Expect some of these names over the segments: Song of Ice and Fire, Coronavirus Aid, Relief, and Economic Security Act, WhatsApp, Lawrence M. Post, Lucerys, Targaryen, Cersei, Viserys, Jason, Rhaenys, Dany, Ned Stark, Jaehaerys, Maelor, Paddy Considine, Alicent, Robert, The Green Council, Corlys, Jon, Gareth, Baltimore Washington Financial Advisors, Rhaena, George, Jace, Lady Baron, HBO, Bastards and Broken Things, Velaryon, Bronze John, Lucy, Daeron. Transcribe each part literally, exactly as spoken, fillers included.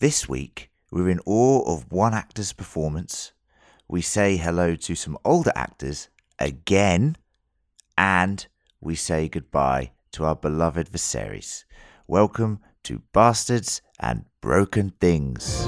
This week, we're in awe of one actor's performance. We say hello to some older actors again. And we say goodbye to our beloved Viserys. Welcome to Bastards and Broken Things.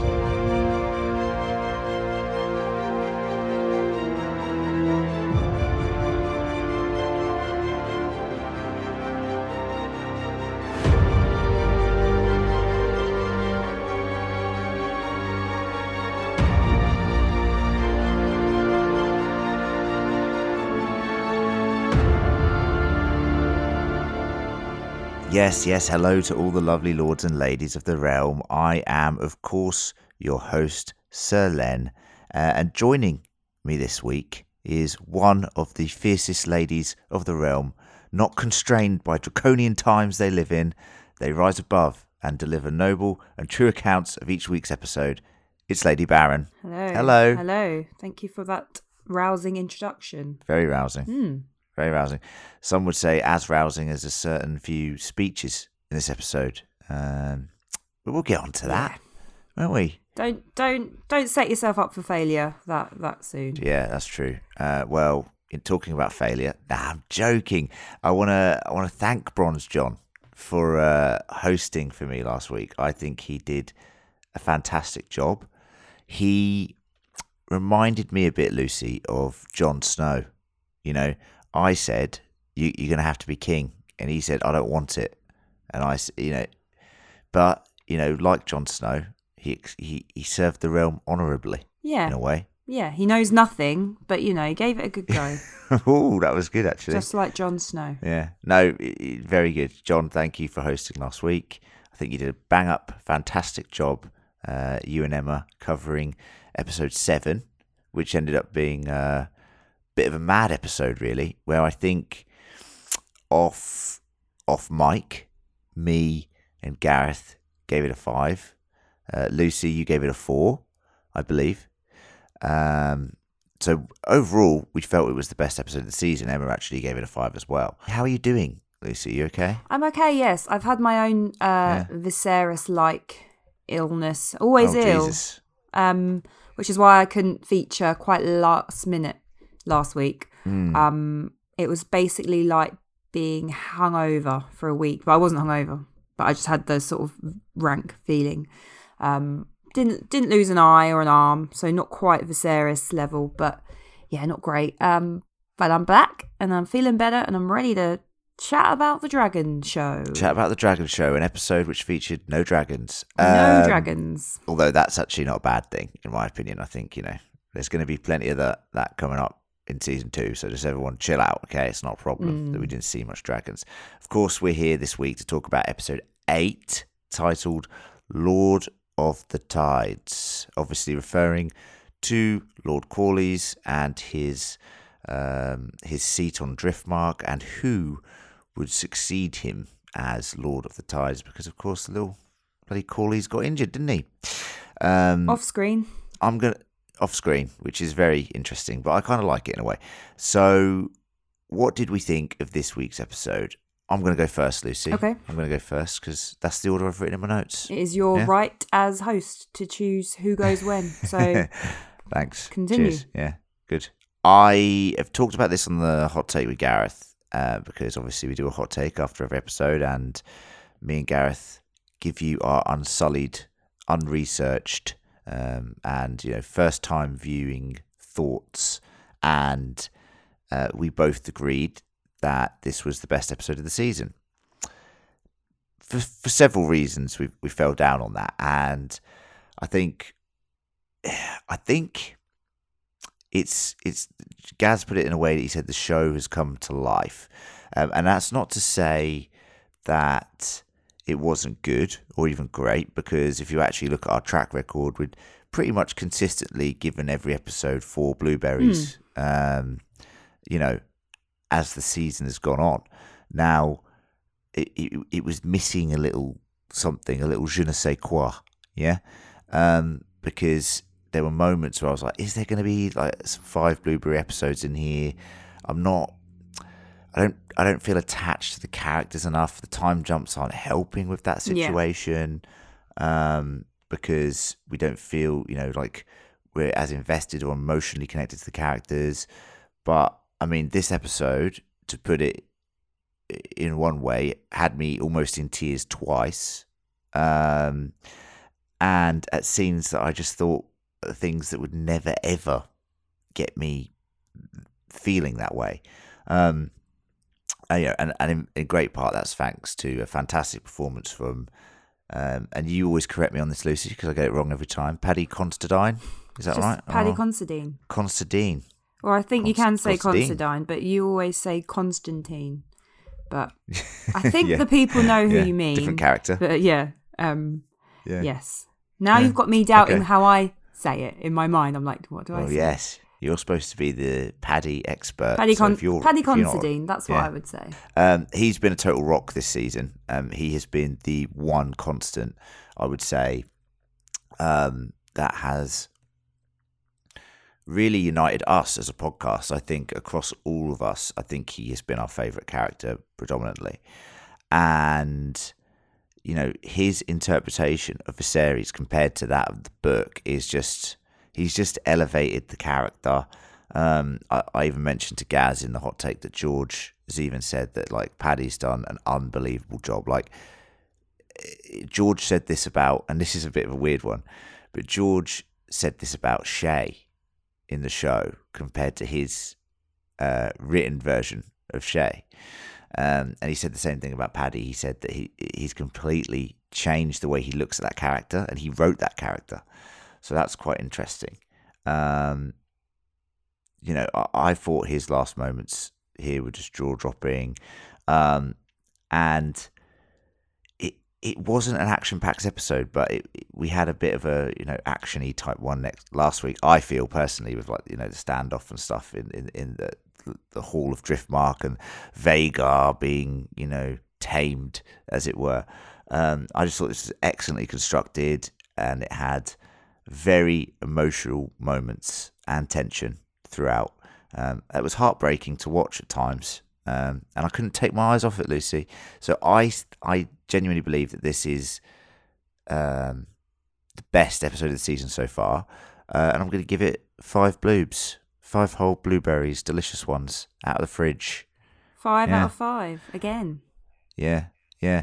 Yes, yes, hello to all the lovely lords and ladies of the realm. I am, of course, your host, Sir Len, uh, and joining me this week is one of the fiercest ladies of the realm, not constrained by draconian times they live in. They rise above and deliver noble and true accounts of each week's episode. It's Lady Baron. Hello. Hello. Hello. Thank you for that rousing introduction. Very rousing. Hmm. Very rousing. Some would say as rousing as a certain few speeches in this episode. Um, but we'll get on to that, won't we? Don't don't don't set yourself up for failure that that soon. Yeah, that's true. Uh, well, in talking about failure, nah, I'm joking. I wanna I wanna thank Bronze John for uh, hosting for me last week. I think he did a fantastic job. He reminded me a bit, Lucy, of Jon Snow. You know. I said, you, you're going to have to be king. And he said, I don't want it. And I, you know, but, you know, like Jon Snow, he he, he served the realm honourably. Yeah. In a way. Yeah. He knows nothing, but, you know, he gave it a good go. Oh, that was good, actually. Just like Jon Snow. Yeah. No, it, it, very good. John, thank you for hosting last week. I think you did a bang up, fantastic job. Uh, you and Emma covering episode seven, which ended up being. Uh, Bit of a mad episode, really, where I think off off mic, me and Gareth gave it a five. Uh, Lucy, you gave it a four, I believe. Um, so overall, we felt it was the best episode of the season. Emma actually gave it a five as well. How are you doing, Lucy? You okay? I'm okay. Yes, I've had my own uh, yeah. Viserys-like illness, always oh, ill, Jesus. Um, which is why I couldn't feature quite last minute. Last week, mm. um, it was basically like being hungover for a week, but I wasn't hungover. But I just had the sort of rank feeling. Um, didn't didn't lose an eye or an arm, so not quite Viserys level, but yeah, not great. Um, but I'm back and I'm feeling better, and I'm ready to chat about the dragon show. Chat about the dragon show, an episode which featured no dragons. Um, no dragons. Although that's actually not a bad thing, in my opinion. I think you know there's going to be plenty of that that coming up. In season two, so just everyone chill out, okay? It's not a problem mm. that we didn't see much dragons. Of course, we're here this week to talk about episode eight, titled Lord of the Tides, obviously referring to Lord Corlys and his um, his seat on Driftmark and who would succeed him as Lord of the Tides, because, of course, the little bloody Corlys got injured, didn't he? Um, off screen. I'm going to... Off screen, which is very interesting, but I kind of like it in a way. So, what did we think of this week's episode? I'm going to go first, Lucy. Okay. I'm going to go first because that's the order I've written in my notes. It is your yeah? right as host to choose who goes when. So, thanks. Continue. Cheers. Yeah, good. I have talked about this on the hot take with Gareth uh, because obviously we do a hot take after every episode, and me and Gareth give you our unsullied, unresearched. Um, and, you know, first time viewing thoughts. And uh, we both agreed that this was the best episode of the season. For, for several reasons, we we fell down on that. And I think, I think it's, it's, Gaz put it in a way that he said the show has come to life. Um, and that's not to say that it wasn't good or even great, because if you actually look at our track record, we'd pretty much consistently given every episode four blueberries, mm. um, you know, as the season has gone on. Now, it, it, it was missing a little something, a little je ne sais quoi, yeah? Um, because there were moments where I was like, is there going to be like some five blueberry episodes in here? I'm not... I don't I don't feel attached to the characters enough. The time jumps aren't helping with that situation. Yeah. Um, because we don't feel, you know, like we're as invested or emotionally connected to the characters. But I mean, this episode, to put it in one way, had me almost in tears twice, um, and at scenes that I just thought are things that would never ever get me feeling that way. Um, and, you know, and, and in, in great part that's thanks to a fantastic performance from, um, and you always correct me on this, Lucy, because I get it wrong every time. Paddy Considine, is that just right? Paddy oh. Considine. Considine. Or I think Const- you can say Considine. Considine, but you always say Constantine. But I think yeah. the people know who yeah. you mean. Different character. But yeah. Um, yeah. Yes. Now yeah. you've got me doubting okay. how I say it in my mind. I'm like, what do I oh, say? Oh, yes. You're supposed to be the Paddy expert. Paddy, Con- so Paddy Considine, not, that's what yeah. I would say. Um, he's been a total rock this season. Um, he has been the one constant, I would say, um, that has really united us as a podcast. I think across all of us, I think he has been our favourite character predominantly. And, you know, his interpretation of Viserys compared to that of the book is just... He's just elevated the character. Um, I, I even mentioned to Gaz in the hot take that George has even said that, like, Paddy's done an unbelievable job. Like, George said this about, and this is a bit of a weird one, but George said this about Shay in the show compared to his uh, written version of Shay. Um, and he said the same thing about Paddy. He said that he he's completely changed the way he looks at that character, and he wrote that character. So that's quite interesting. Um, you know, I, I thought his last moments here were just jaw-dropping. Um, and it it wasn't an action-packed episode, but it, it, we had a bit of a, you know, action-y type one next last week, I feel personally, with, like, you know, the standoff and stuff in, in, in the, the Hall of Driftmark and Vhagar being, you know, tamed, as it were. Um, I just thought this was excellently constructed, and it had... very emotional moments and tension throughout. Um, it was heartbreaking to watch at times, um, and I couldn't take my eyes off it, Lucy. So I, I genuinely believe that this is um, the best episode of the season so far, uh, and I'm going to give it five bloobs, five whole blueberries, delicious ones, out of the fridge. Five yeah. out of five, again. Yeah, yeah.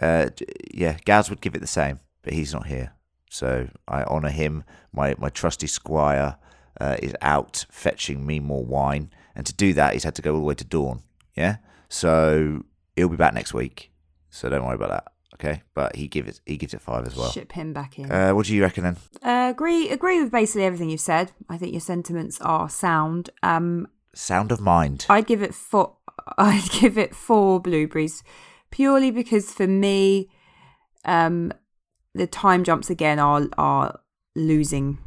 Uh, yeah, Gaz would give it the same, but he's not here. So I honour him. My my trusty squire uh, is out fetching me more wine. And to do that, he's had to go all the way to Dawn. Yeah? So he'll be back next week. So don't worry about that. Okay? But he give it, he gives it five as well. Ship him back in. Uh, what do you reckon then? Uh, agree agree with basically everything you've said. I think your sentiments are sound. Um, sound of mind. I'd give it four, I'd give it four blueberries. Purely because for me... Um, the time jumps again are are losing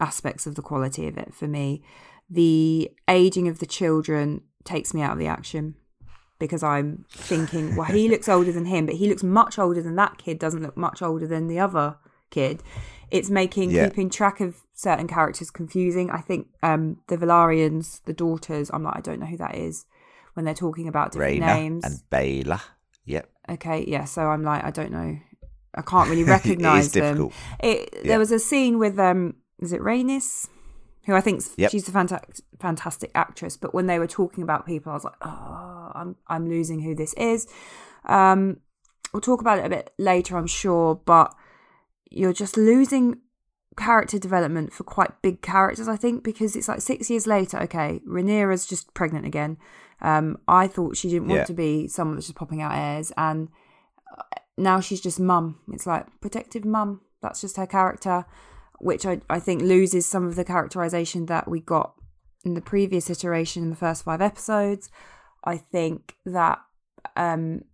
aspects of the quality of it for me. The aging of the children takes me out of the action because I'm thinking, well, he looks older than him, but he looks much older than that kid, doesn't look much older than the other kid. It's making yeah. keeping track of certain characters confusing. I think um, the Velaryons, the daughters, I'm like, I don't know who that is when they're talking about different Rhaena names. And Baela. Yep. Okay, yeah, so I'm like, I don't know. I can't really recognise it them. Difficult. It, yeah. There was a scene with, um, is it Rhaenys? Who I think yep. she's a fanta- fantastic actress. But when they were talking about people, I was like, oh, I'm, I'm losing who this is. Um, we'll talk about it a bit later, I'm sure. But you're just losing character development for quite big characters, I think, because it's like six years later. Okay, Rhaenyra's just pregnant again. Um, I thought she didn't want yeah. to be someone that's just popping out airs. And... Uh, now she's just mum. It's like protective mum. That's just her character, which I, I think loses some of the characterisation that we got in the previous iteration in the first five episodes. I think that um,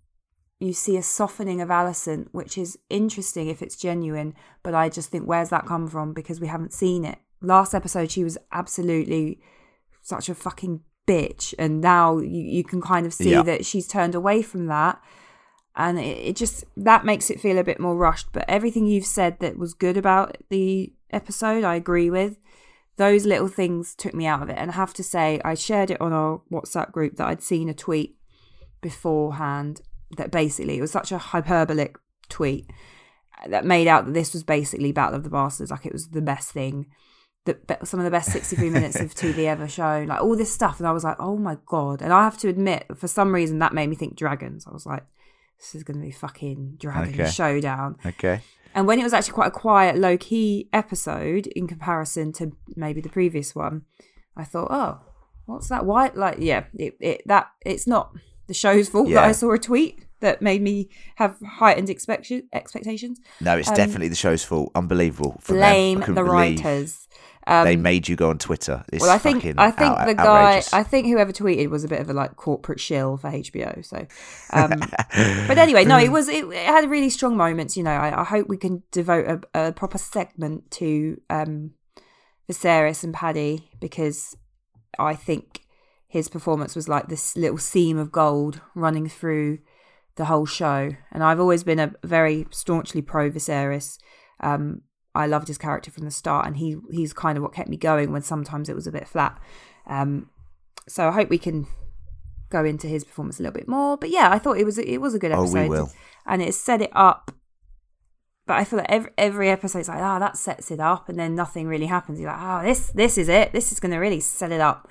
you see a softening of Alicent, which is interesting if it's genuine, but I just think where's that come from because we haven't seen it. Last episode, she was absolutely such a fucking bitch, and now you, you can kind of see yeah. that she's turned away from that. And it, it just, that makes it feel a bit more rushed. But everything you've said that was good about the episode, I agree with. Those little things took me out of it. And I have to say, I shared it on our WhatsApp group that I'd seen a tweet beforehand that basically, it was such a hyperbolic tweet. that made out that this was basically Battle of the Bastards. Like, it was the best thing, that some of the best sixty-three minutes of T V ever shown. Like, all this stuff. And I was like, oh my God. And I have to admit, for some reason, that made me think dragons. I was like, this is going to be fucking dragon okay. showdown. Okay. And when it was actually quite a quiet, low-key episode in comparison to maybe the previous one, I thought, oh, what's that? Why? Like, yeah, it, it that it's not the show's fault yeah. that I saw a tweet that made me have heightened expectation, expectations. No, it's um, definitely the show's fault. Unbelievable. Blame the writers. Um, they made you go on Twitter. It's well, I think fucking I think out, the guy, outrageous. I think whoever tweeted was a bit of a like corporate shill for H B O. So, um, but anyway, no, it was it, it had really strong moments. You know, I, I hope we can devote a, a proper segment to um, Viserys and Paddy, because I think his performance was like this little seam of gold running through the whole show. And I've always been a very staunchly pro Viserys. Um, I loved his character from the start, and he he's kind of what kept me going when sometimes it was a bit flat. Um, so I hope we can go into his performance a little bit more. But yeah, I thought it was it was a good episode. Oh, we will. And it set it up. But I feel like every, every episode's like, ah, oh, that sets it up, and then nothing really happens. You're like, ah, oh, this this is it. This is going to really set it up.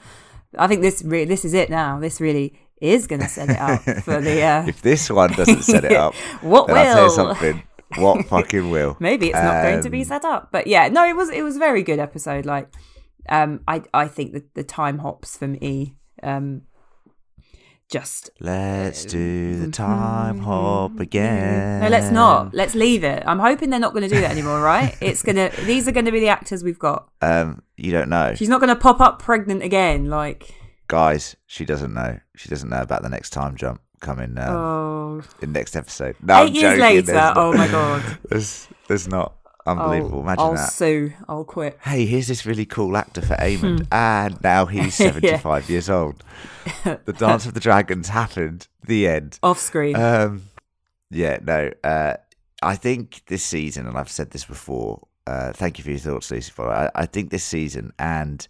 I think this re- this is it now. This really is going to set it up for the. Uh... If this one doesn't set it up, what then will? I'll tell you something. What fucking will? Maybe it's not um, going to be set up, but yeah, no, it was it was a very good episode. Like, um, I I think that the time hops for me, um, just let's uh, do the time hop again. No, let's not. Let's leave it. I'm hoping they're not going to do that anymore. Right? It's gonna. These are going to be the actors we've got. Um, you don't know. She's not going to pop up pregnant again, like. Guys, she doesn't know. She doesn't know about the next time jump. Coming um, oh. in next episode. No, eight I'm years joking. later. Not, oh my God, there's there's not unbelievable. I'll, Imagine I'll that. I'll sue. I'll quit. Hey, here's this really cool actor for Aemond, and now he's seventy-five yeah. years old. The Dance of the Dragons happened. The end. Off screen. Um, yeah, no. Uh, I think this season, and I've said this before. Uh, thank you for your thoughts, Lucy. I, I think this season, and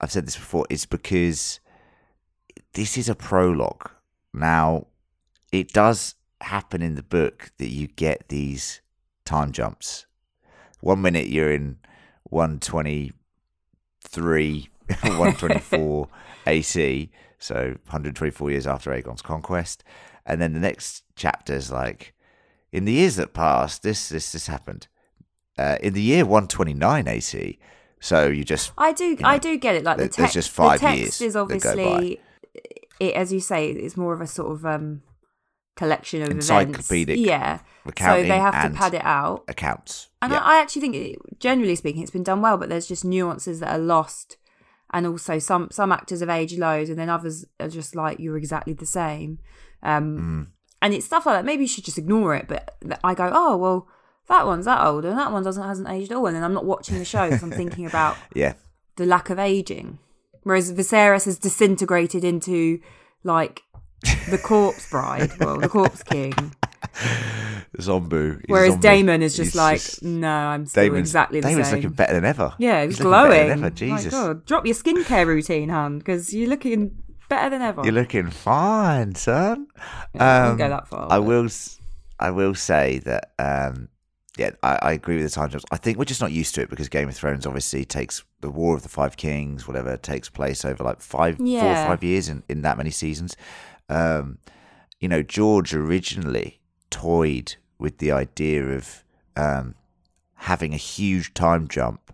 I've said this before, is because this is a prologue. Now, it does happen in the book that you get these time jumps. One minute you're in one twenty-three, one twenty-four A C, so one hundred twenty-four years after Aegon's conquest. And then the next chapter is like, in the years that passed, this this this happened. Uh, in the year one twenty-nine A C, so you just... I do you know, I do get it. Like the, the text, there's just five the text years is obviously... It, as you say, it's more of a sort of um, collection of encyclopedic events. Yeah. So they have to pad it out. Accounts. And yeah. I, I actually think, it, generally speaking, it's been done well, but there's just nuances that are lost. And also some, some actors have aged loads, and then others are just like, you're exactly the same. Um, mm. And it's stuff like that. Maybe you should just ignore it. But I go, oh, well, that one's that old, and that one doesn't hasn't aged at all. And then I'm not watching the show because I'm thinking about yeah. the lack of aging. Whereas Viserys has disintegrated into, like, the corpse bride, well, the corpse king. Zombu. He's Whereas zombie. Daemon is just He's like, just... no, I'm still Daemon's, exactly the Daemon's same. Daemon's looking better than ever. Yeah, he's, he's glowing. Than ever. Jesus. My God, drop your skincare routine, hun, because you're looking better than ever. You're looking fine, son. Yeah, um, don't go that far. I will, I will say that, um, yeah, I, I agree with the time jumps. I think we're just not used to it because Game of Thrones obviously takes... The War of the Five Kings, whatever, takes place over like five, yeah. four or five years in, in that many seasons. Um, you know, George originally toyed with the idea of um, having a huge time jump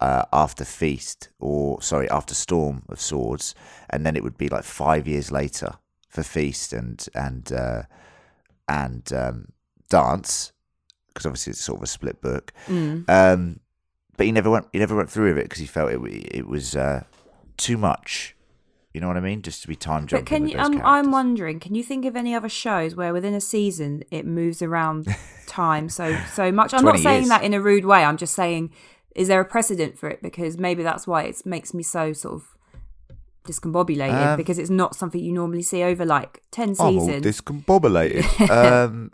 uh, after Feast, or sorry, after Storm of Swords, and then it would be like five years later for Feast and and uh, and um, Dance, because obviously it's sort of a split book. Mm. Um, But he never went. He never went through with it because he felt it. It was uh, too much. You know what I mean? Just to be time jumping. But can with you? Those um, I'm wondering. Can you think of any other shows where within a season it moves around time so so much? I'm not saying years. that in a rude way. I'm just saying, is there a precedent for it? Because maybe that's why it makes me so sort of discombobulated um, because it's not something you normally see over like ten seasons. I'm all discombobulated. um,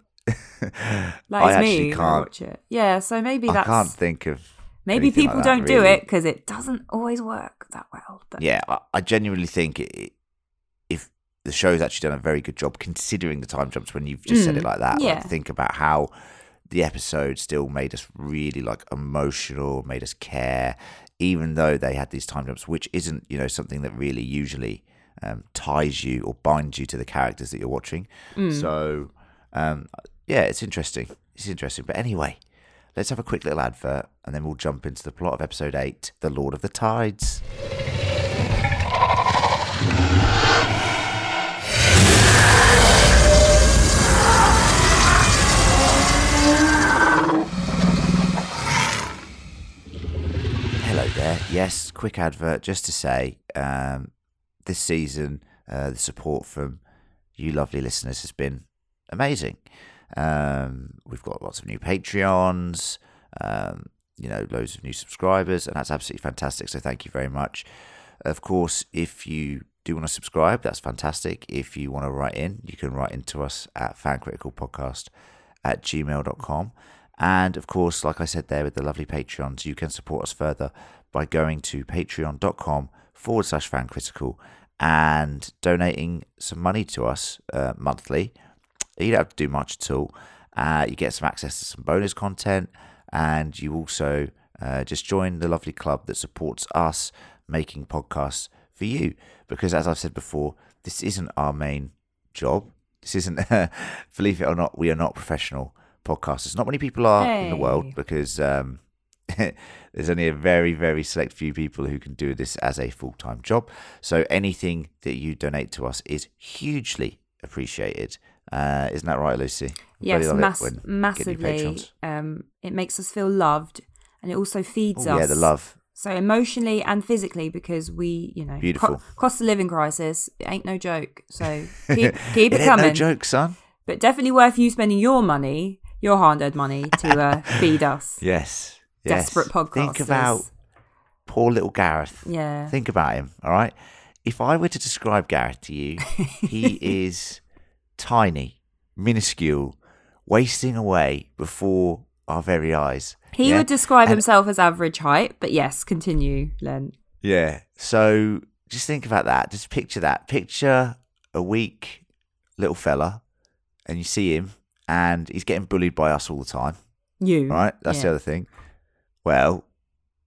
like I actually me, can't I watch it. Yeah. So maybe that's... I can't think of. Maybe people like that, don't really. do it because it doesn't always work that well. But. Yeah, I, I genuinely think it, it, if the show's actually done a very good job considering the time jumps when you've just mm, said it like that. Yeah. Like, think about how the episode still made us really like emotional, made us care, even though they had these time jumps, which isn't, you know, something that really usually um, ties you or binds you to the characters that you're watching. Mm. So, um, yeah, it's interesting. It's interesting. But anyway, let's have a quick little advert and then we'll jump into the plot of episode eight, The Lord of the Tides. Yes, quick advert just to say um, this season uh, the support from you lovely listeners has been amazing. Um, we've got lots of new Patreons, um, you know, loads of new subscribers, and that's absolutely fantastic. So thank you very much. Of course, if you do want to subscribe, that's fantastic. If you want to write in, you can write in to us at fancriticalpodcast at gmail dot com. And of course, like I said there with the lovely Patreons, you can support us further by going to patreon dot com forward slash fancritical and donating some money to us uh, monthly. You don't have to do much at all. Uh, you get some access to some bonus content, and you also uh, just join the lovely club that supports us making podcasts for you. Because as I've said before, this isn't our main job. This isn't, believe it or not, we are not professional podcasters. Not many people are hey. in the world because... Um, there's only a very, very select few people who can do this as a full-time job. So anything that you donate to us is hugely appreciated. Uh, isn't that right, Lucy? Yes, mass- it massively. Um, it makes us feel loved, and it also feeds Ooh, us. Yeah, the love. So emotionally and physically, because we, you know, Beautiful. Co- cost of living crisis, it ain't no joke. So keep, keep it, it ain't coming. No joke, son. But definitely worth you spending your money, your hard-earned money, to uh, feed us. Yes. Yes. Desperate podcast. Think about poor little Gareth. Yeah. Think about him, all right? If I were to describe Gareth to you, he is tiny, minuscule, wasting away before our very eyes. He yeah? would describe and himself as average height, but yes, continue, Len. Yeah. So just think about that. Just picture that. Picture a weak little fella, and you see him, and he's getting bullied by us all the time. You. Right? That's yeah. the other thing. Well,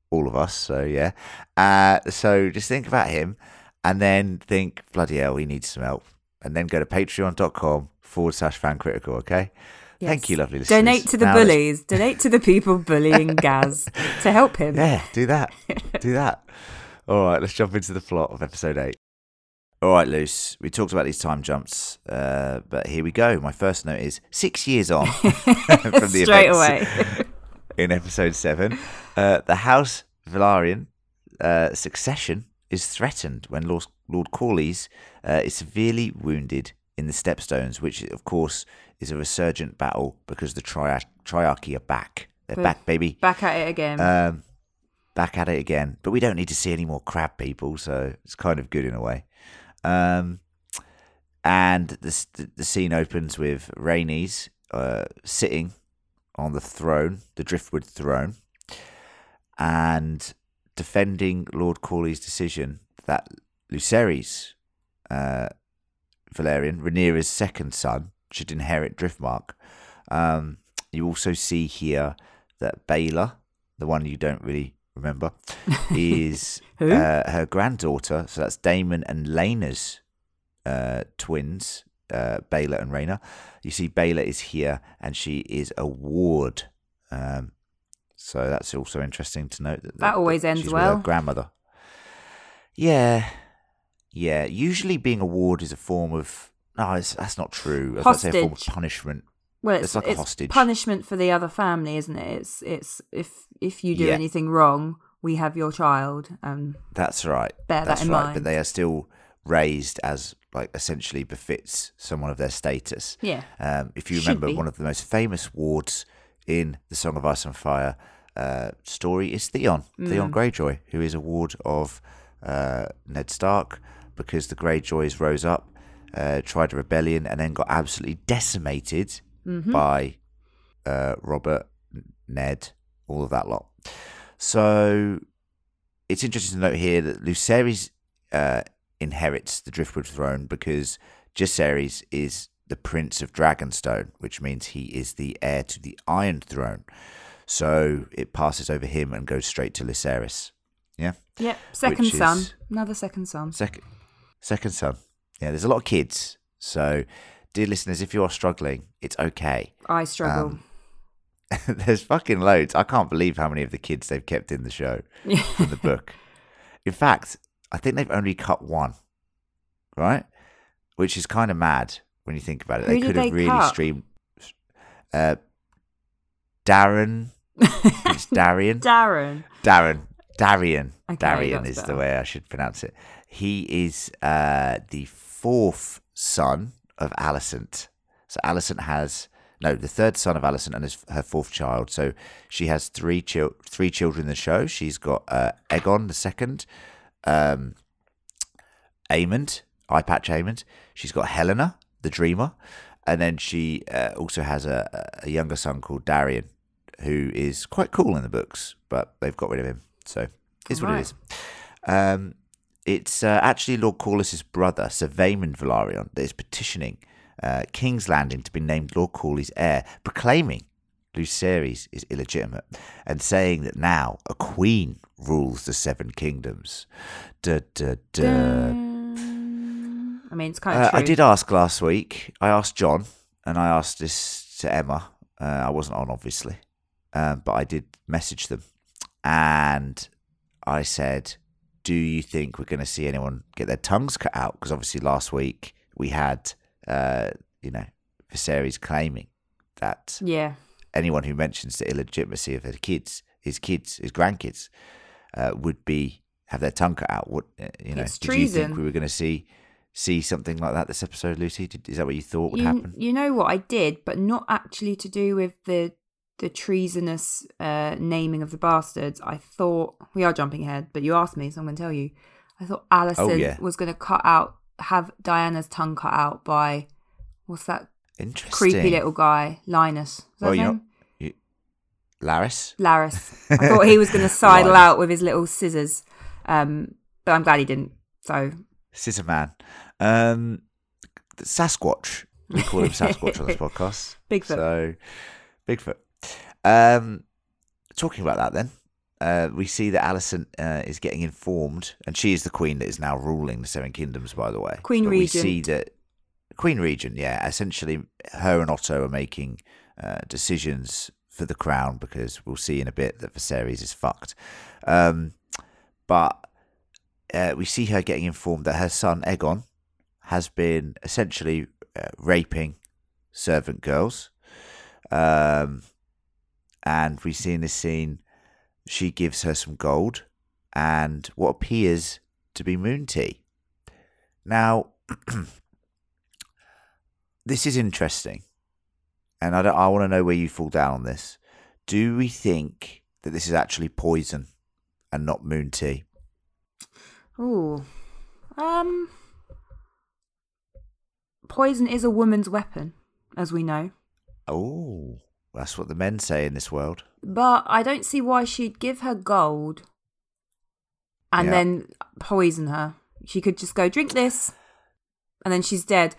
all of us, so yeah. Uh, so just think about him and then think, bloody hell, he needs some help. And then go to patreon dot com forward slash fancritical, okay? Yes. Thank you, lovely listeners. Donate to the now bullies. Let's... Donate to the people bullying Gaz to help him. Yeah, do that. do that. All right, let's jump into the plot of episode eight. All right, Luce, we talked about these time jumps, uh, but here we go. My first note is six years on from the Straight events. away. In episode seven, uh, the House Velaryon uh, succession is threatened when Lord, Lord Corlys uh, is severely wounded in the Stepstones, which, of course, is a resurgent battle because the tri- Triarchy are back. They're We're back, baby. Back at it again. Um, back at it again. But we don't need to see any more crab people, so it's kind of good in a way. Um, and the, the, the scene opens with Rhaenys uh, sitting... on the throne, the Driftwood throne, and defending Lord Corlys' decision that Lucerys, uh, Velaryon, Rhaenyra's second son, should inherit Driftmark. Um, you also see here that Baela, the one you don't really remember, is uh, her granddaughter. So that's Daemon and Helena's uh, twins. Uh, Baela and Rhaena. You see Baela is here and she is a ward. Um, so that's also interesting to note. That, that, that always that ends she's well. With her grandmother. Yeah. Yeah. Usually being a ward is a form of... No, it's, that's not true. I was going to say a form of punishment. Well, it's, it's like it's a hostage. punishment for the other family, isn't it? It's it's if if you do yeah. anything wrong, we have your child. Um, that's right. Bear that's that in right. mind. But they are still raised as... like essentially befits someone of their status. Yeah. Um, if you remember, one of the most famous wards in the Song of Ice and Fire uh, story is Theon, mm. Theon Greyjoy, who is a ward of uh, Ned Stark because the Greyjoys rose up, uh, tried a rebellion, and then got absolutely decimated mm-hmm. by uh, Robert, Ned, all of that lot. So it's interesting to note here that Lucerys... Uh, inherits the Driftwood throne because Jaehaerys is the Prince of Dragonstone, which means he is the heir to the Iron Throne. So it passes over him and goes straight to Lucerys. Yeah? Yeah, second which son. Is... Another second son. Second second son. Yeah, there's a lot of kids. So, dear listeners, if you're struggling, it's okay. I struggle. Um, there's fucking loads. I can't believe how many of the kids they've kept in the show from the book. In fact, I think they've only cut one, right? Which is kind of mad when you think about it. Who they could have they really cut? streamed uh, Daeron. It's Daeron. Daeron. Daeron. Daeron. Okay, Daeron is better. The way I should pronounce it. He is uh, the fourth son of Alicent. So Alicent has... No, the third son of Alicent and is her fourth child. So she has three, chil- three children in the show. She's got uh, Aegon the second, um, Aemond, Eye Patch Aemond. She's got Helaena, the Dreamer. And then she uh, also has a, a younger son called Daeron, who is quite cool in the books, but they've got rid of him. So it's what it is. Um, it's uh, actually Lord Corlys' brother, Ser Vaemond Velaryon, that is petitioning Uh, King's Landing to be named Lord Corlys' heir, proclaiming Lucerys is illegitimate and saying that now a queen rules the Seven Kingdoms. Duh, duh, duh. I mean, it's kind of uh, true. I did ask last week. I asked Jon, and I asked this to Emma. Uh, I wasn't on, obviously, um, but I did message them, and I said, "Do you think we're going to see anyone get their tongues cut out?" Because obviously, last week we had. Uh, you know, Viserys claiming that yeah. anyone who mentions the illegitimacy of their kids, his kids, his grandkids, uh, would be have their tongue cut out. What you know? It's did treason. You think we were going to see see something like that this episode, Lucy? Did, is that what you thought would you, happen? You know what I did, but not actually to do with the the treasonous uh, naming of the bastards. I thought we are jumping ahead, but you asked me, so I'm going to tell you. I thought Alison oh, yeah. was going to cut out. Have Diana's tongue cut out by what's that creepy little guy, Linus? Is that well, his name? You, Laris. Laris. I thought he was going to sidle out with his little scissors, um, but I'm glad he didn't. So scissor man, um, Sasquatch. We call him Sasquatch on this podcast. Bigfoot. So Bigfoot. Um, talking about that, then. Uh, we see that Alicent uh, is getting informed, and she is the queen that is now ruling the Seven Kingdoms, by the way. Queen but Regent. We see that Queen Regent, yeah. Essentially, her and Otto are making uh, decisions for the crown, because we'll see in a bit that Viserys is fucked. Um, but uh, we see her getting informed that her son, Aegon, has been essentially uh, raping servant girls. Um, and we see in this scene... She gives her some gold and what appears to be moon tea. Now, this is interesting. And I, don't, I want to know where you fall down on this. Do we think that this is actually poison and not moon tea? Ooh. Um, poison is a woman's weapon, as we know. Oh. That's what the men say in this world. But I don't see why she'd give her gold and yeah. then poison her. She could just go, drink this, and then she's dead.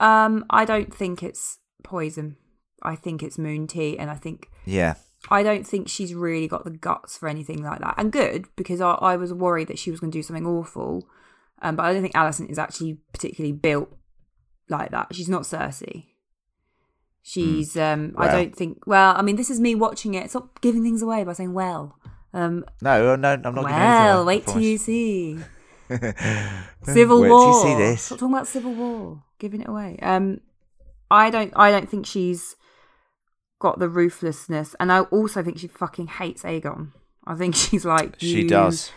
Um, I don't think it's poison. I think it's moon tea, and I think... Yeah. I don't think she's really got the guts for anything like that. And good, because I, I was worried that she was going to do something awful. Um, but I don't think Alicent is actually particularly built like that. She's not Cersei. She's, um, well, I don't think, well, I mean, this is me watching it. Stop giving things away by saying, well. Um, no, no, I'm not well, giving things away. Well, wait till you see. Civil wait War. Wait till you see this. Stop talking about Civil War. Giving it away. Um, I don't, I don't think she's got the ruthlessness. And I also think she fucking hates Aegon. I think she's like, you, she does.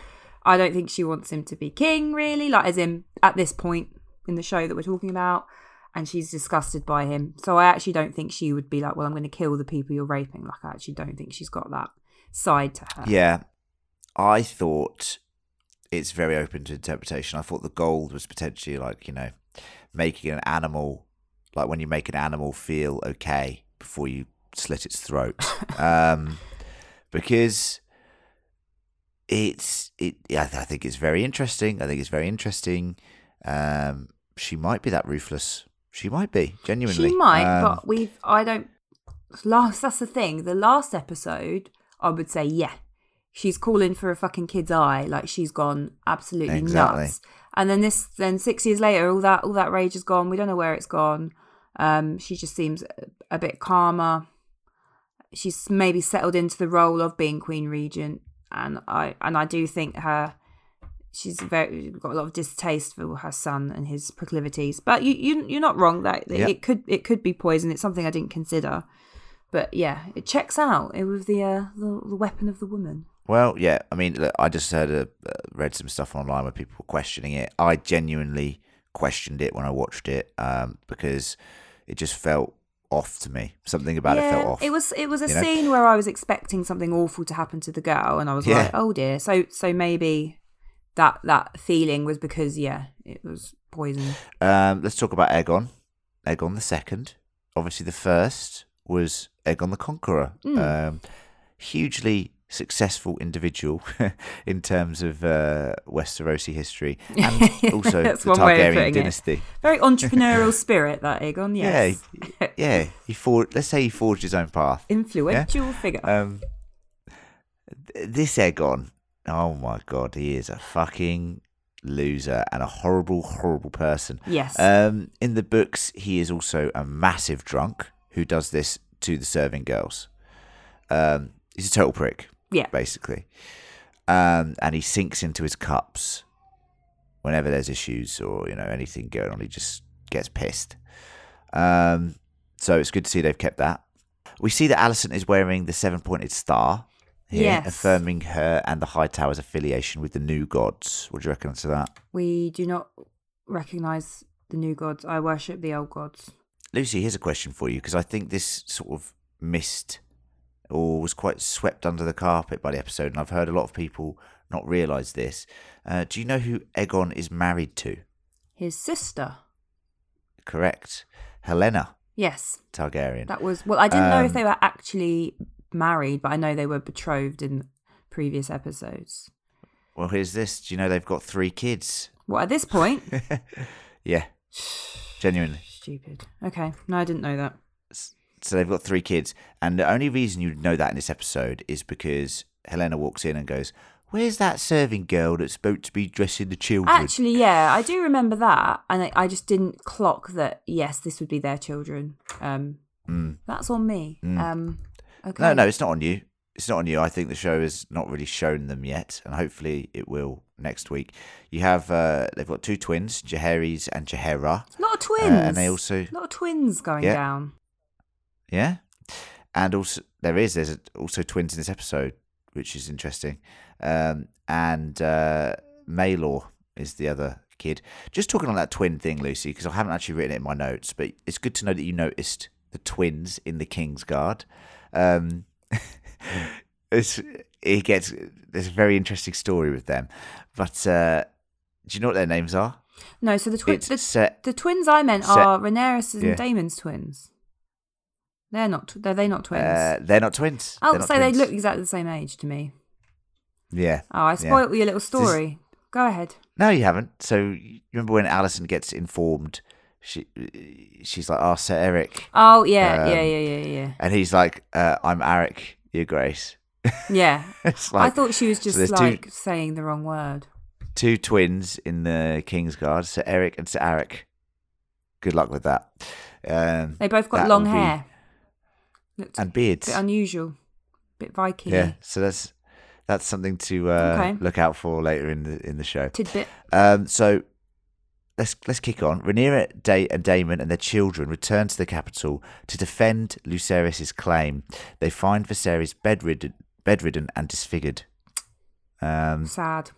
I don't think she wants him to be king, really. Like, as in, at this point in the show that we're talking about. And she's disgusted by him. So I actually don't think she would be like, well, I'm going to kill the people you're raping. Like, I actually don't think she's got that side to her. Yeah. I thought it's very open to interpretation. I thought the gold was potentially like, you know, making an animal, like when you make an animal feel okay before you slit its throat. um, because it's, it. I, th- I think it's very interesting. I think it's very interesting. Um, she might be that ruthless. She might be, genuinely. She might, um, but we've, I don't, last, that's the thing. The last episode, I would say, yeah, she's calling for a fucking kid's eye. Like, she's gone absolutely exactly. nuts. And then this, then six years later, all that, all that rage is gone. We don't know where it's gone. Um, she just seems a bit calmer. She's maybe settled into the role of being Queen Regent. And I, and I do think her, she's very, got a lot of distaste for her son and his proclivities. But you, you you're not wrong that yep. it could it could be poison. It's something I didn't consider. But yeah, it checks out with the uh, the, the weapon of the woman. Well, yeah, I mean, look, I just heard a, uh, read some stuff online where people were questioning it. I genuinely questioned it when I watched it um, because it just felt off to me. Something about yeah, it felt off. It was it was a scene know? where I was expecting something awful to happen to the girl, and I was yeah. like, oh dear. So so maybe. That that feeling was because, yeah, it was poison. Um, let's talk about Aegon. Aegon the second. Obviously, the first was Aegon the Conqueror. Mm. Um, hugely successful individual in terms of uh, Westerosi history and also the Targaryen dynasty. It. Very entrepreneurial spirit, that Aegon, yes. Yeah, yeah. He forged, let's say he forged his own path. Influential yeah? figure. Um, this Aegon... Oh my God, he is a fucking loser and a horrible, horrible person. Yes. Um, in the books, he is also a massive drunk who does this to the serving girls. Um, he's a total prick, yeah, basically. Um, and he sinks into his cups whenever there's issues or, you know, anything going on. He just gets pissed. Um, so it's good to see they've kept that. We see that Alicent is wearing the seven-pointed star. Here, yes. Affirming her and the Hightower's affiliation with the New Gods. What do you reckon to that? We do not recognise the New Gods. I worship the Old Gods. Lucy, here's a question for you, because I think this sort of missed or was quite swept under the carpet by the episode, and I've heard a lot of people not realise this. Uh, do you know who Aegon is married to? His sister. Correct. Helaena. Yes. Targaryen. That was... Well, I didn't um, know if they were actually... married, but I know they were betrothed in previous episodes. Well, here's this. Do you know they've got three kids? What, at this point? Yeah. Genuinely. Stupid. Okay. No, I didn't know that. So they've got three kids. And the only reason you know that in this episode is because Helaena walks in and goes, where's that serving girl that's supposed to be dressing the children? Actually, yeah, I do remember that. And I, I just didn't clock that, yes, this would be their children. Um, mm. That's on me. Mm. Um Okay. No, no, it's not on you. It's not on you. I think the show has not really shown them yet, and hopefully it will next week. You have, uh, they've got two twins, Jaehaerys and Jaehaerys. A lot of twins. Uh, and they also... A lot of twins going yeah. down. Yeah. And also, there is, there's also twins in this episode, which is interesting. Um, and uh, Maelor is the other kid. Just talking on that twin thing, Lucy, because I haven't actually written it in my notes, but it's good to know that you noticed the twins in the Kingsguard. Um, it's, it gets, there's a very interesting story with them, but uh, do you know what their names are? No, so the twins, the, Ser- the twins I meant Ser- are Rhaenyra's and yeah. Daemon's twins. They're not, are they not twins? Uh, they're not twins. Oh, not so twins. They look exactly the same age to me. Yeah. Oh, I spoiled yeah. your little story. This, Go ahead. No, you haven't. So you remember when Alicent gets informed? She, she's like, oh, Sir Eric. Oh, yeah, um, yeah, yeah, yeah, yeah. And he's like, uh, I'm Eric, your Grace. Yeah. It's like, I thought she was just so like two, saying the wrong word. Two twins in the Kingsguard, Sir Eric and Sir Eric. Good luck with that. Um, they both got long be, hair. Looked and beards. A bit unusual. A bit Viking. Yeah, so that's that's something to uh, okay. look out for later in the in the show. Tidbit. Um, so... Let's let's kick on. Rhaenyra Day and Daemon and their children return to the capital to defend Lucerys' claim. They find Viserys bedridden, bedridden and disfigured. Um, sad.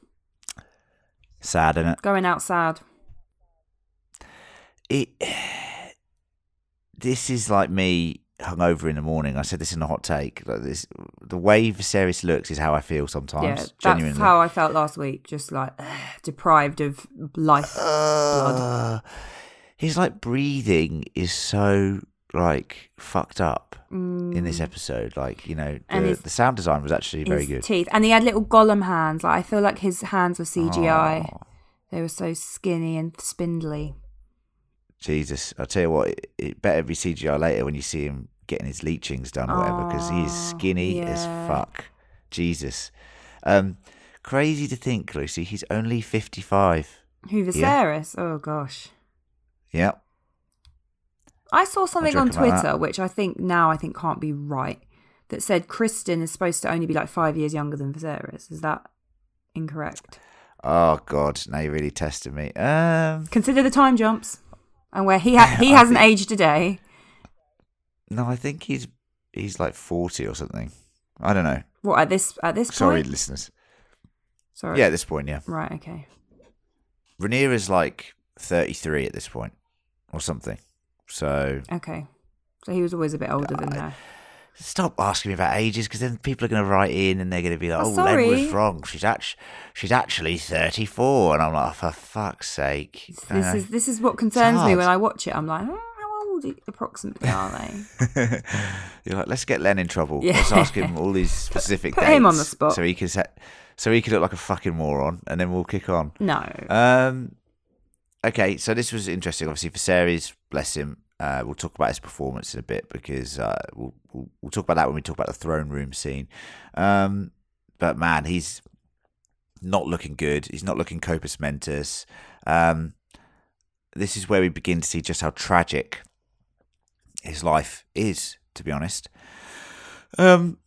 Sad, innit? Going out sad. It. This is like me hungover in the morning. I said this in a hot take. Like this, the way Viserys looks is how I feel sometimes. Yeah, that's genuinely. How I felt last week. Just like ugh, deprived of life, uh, blood. His like breathing is so like fucked up mm. in this episode. Like you know, the, his, the sound design was actually very his good. Teeth, and he had little golem hands. Like I feel like his hands were C G I. Oh. They were so skinny and spindly. Jesus, I'll tell you what, it, it better be C G I later when you see him getting his leechings done or Aww, whatever, because he is skinny yeah. as fuck. Jesus. Um, crazy to think, Lucy, he's only fifty-five. Who, Viserys? Yeah. Oh, gosh. Yeah. I saw something on Twitter, which I think now I think can't be right, that said Criston is supposed to only be like five years younger than Viserys. Is that incorrect? Oh, God. Now you're really testing me. Um, Consider the time jumps and where he ha- he hasn't think... aged a day. No, I think he's he's like forty or something. I don't know. What, at this at this point? Sorry, listeners. Sorry. Yeah, at this point, yeah. Right, okay. Rhaenyra's like thirty-three at this point or something. So okay. So he was always a bit older I, than that. Stop asking me about ages, because then people are going to write in and they're going to be like, oh, oh Len was wrong. She's actually, she's actually thirty-four. And I'm like, oh, for fuck's sake. This uh, is this is what concerns me when I watch it. I'm like, oh, how old approximately are they? You're like, let's get Len in trouble. Yeah. Let's ask him all these specific put, put dates. Put him on the spot. So he can set, so he can look like a fucking moron, and then we'll kick on. No. Um. Okay, so this was interesting. Obviously, Viserys, bless him. Uh, we'll talk about his performance in a bit, because uh, we'll, we'll we'll talk about that when we talk about the throne room scene. Um, but man, he's not looking good. He's not looking Copus Mentis. Um, this is where we begin to see just how tragic his life is, to be honest. Um,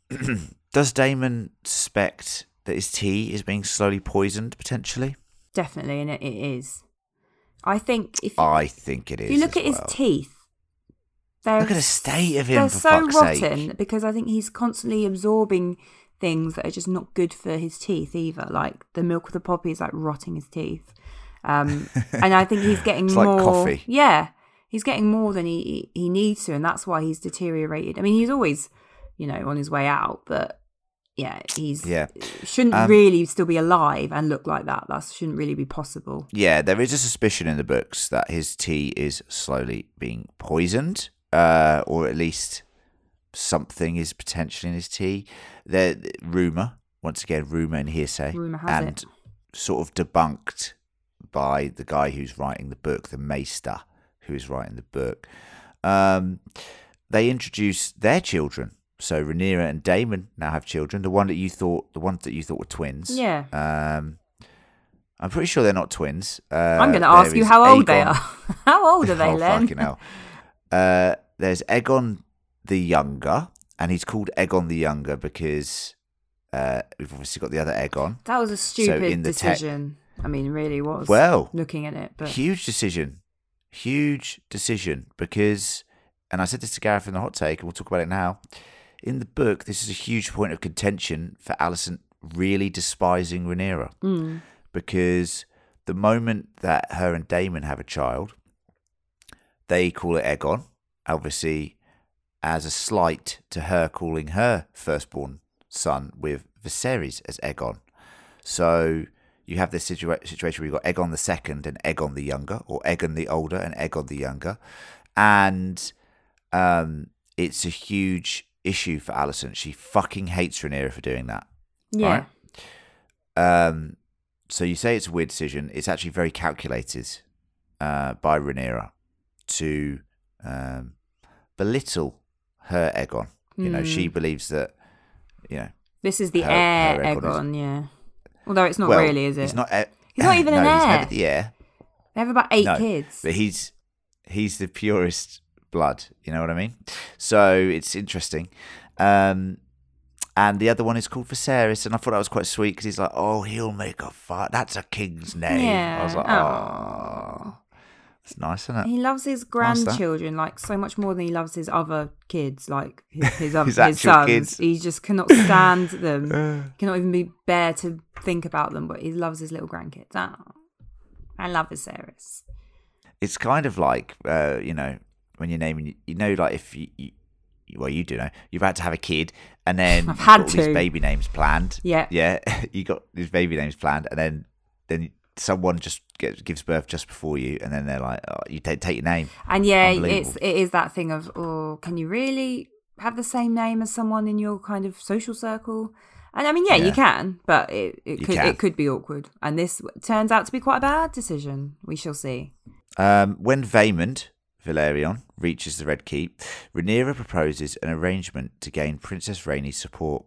does Daemon suspect that his tea is being slowly poisoned, potentially? Definitely, and it is. I think if you, I think it is. If you look at well. his teeth. Look at the state of him. They're for so fuck's rotten sake. Because I think he's constantly absorbing things that are just not good for his teeth either. Like the milk of the poppy is like rotting his teeth, um, and I think he's getting it's more. Like coffee. Yeah, he's getting more than he he needs to, and that's why he's deteriorated. I mean, he's always, you know, on his way out, but yeah, he's yeah. shouldn't um, really still be alive and look like that. That shouldn't really be possible. Yeah, there is a suspicion in the books that his tea is slowly being poisoned. Uh, or at least something is potentially in his tea. There, rumour, once again, rumour and hearsay. Rumour has and it. Sort of debunked by the guy who's writing the book, the maester who is writing the book. Um, they introduce their children. So Rhaenyra and Daemon now have children. The one that you thought, the ones that you thought were twins. Yeah. Um, I'm pretty sure they're not twins. Uh, I'm going to ask you how old Aegon. They are. How old are they, oh, Len? Fucking hell. Uh, there's Aegon the Younger, and he's called Aegon the Younger because uh, we've obviously got the other Aegon. That was a stupid so in the decision. Te- I mean, really was. Well, looking at it, but huge decision, huge decision because, and I said this to Gareth in the hot take, and we'll talk about it now. In the book, this is a huge point of contention for Alicent really despising Rhaenyra mm. because the moment that her and Daemon have a child, they call it Aegon, obviously, as a slight to her calling her firstborn son with Viserys as Aegon. So you have this situa- situation where you've got Aegon the Second and Aegon the Younger, or Aegon the Older and Aegon the Younger. And um, it's a huge issue for Alicent. She fucking hates Rhaenyra for doing that. Yeah. Right? Um, so you say it's a weird decision. It's actually very calculated uh, by Rhaenyra to um, belittle her Aegon. You mm. know, she believes that, you know. This is the her, heir her Aegon, Aegon is, yeah. Although it's not well, really, is it? He's not, a- he's not even no, an heir. He's never the heir. They have about eight no, kids. But he's he's the purest blood, you know what I mean? So it's interesting. Um, and the other one is called Viserys, and I thought that was quite sweet because he's like, oh, he'll make a fight. That's a king's name. Yeah. I was like, oh. It's nice, isn't it? He loves his grandchildren like so much more than he loves his other kids, like his his, other, his, his sons. Kids. He just cannot stand them. Uh, he cannot even be bear to think about them. But he loves his little grandkids. Oh, I love Viserys. It's kind of like uh, you know when you're naming, you know, like if you, you well, you do know you're about to have a kid, and then I've had got all these baby names planned. Yeah, yeah, you got these baby names planned, and then then. Someone just gets, gives birth just before you, and then they're like, oh, "You t- take your name." And yeah, it's it is that thing of, "Oh, can you really have the same name as someone in your kind of social circle?" And I mean, yeah, yeah. you can, but it it could, it could be awkward. And this turns out to be quite a bad decision. We shall see. Um, when Vaemond Velaryon reaches the Red Keep, Rhaenyra proposes an arrangement to gain Princess Rhaenyra's support.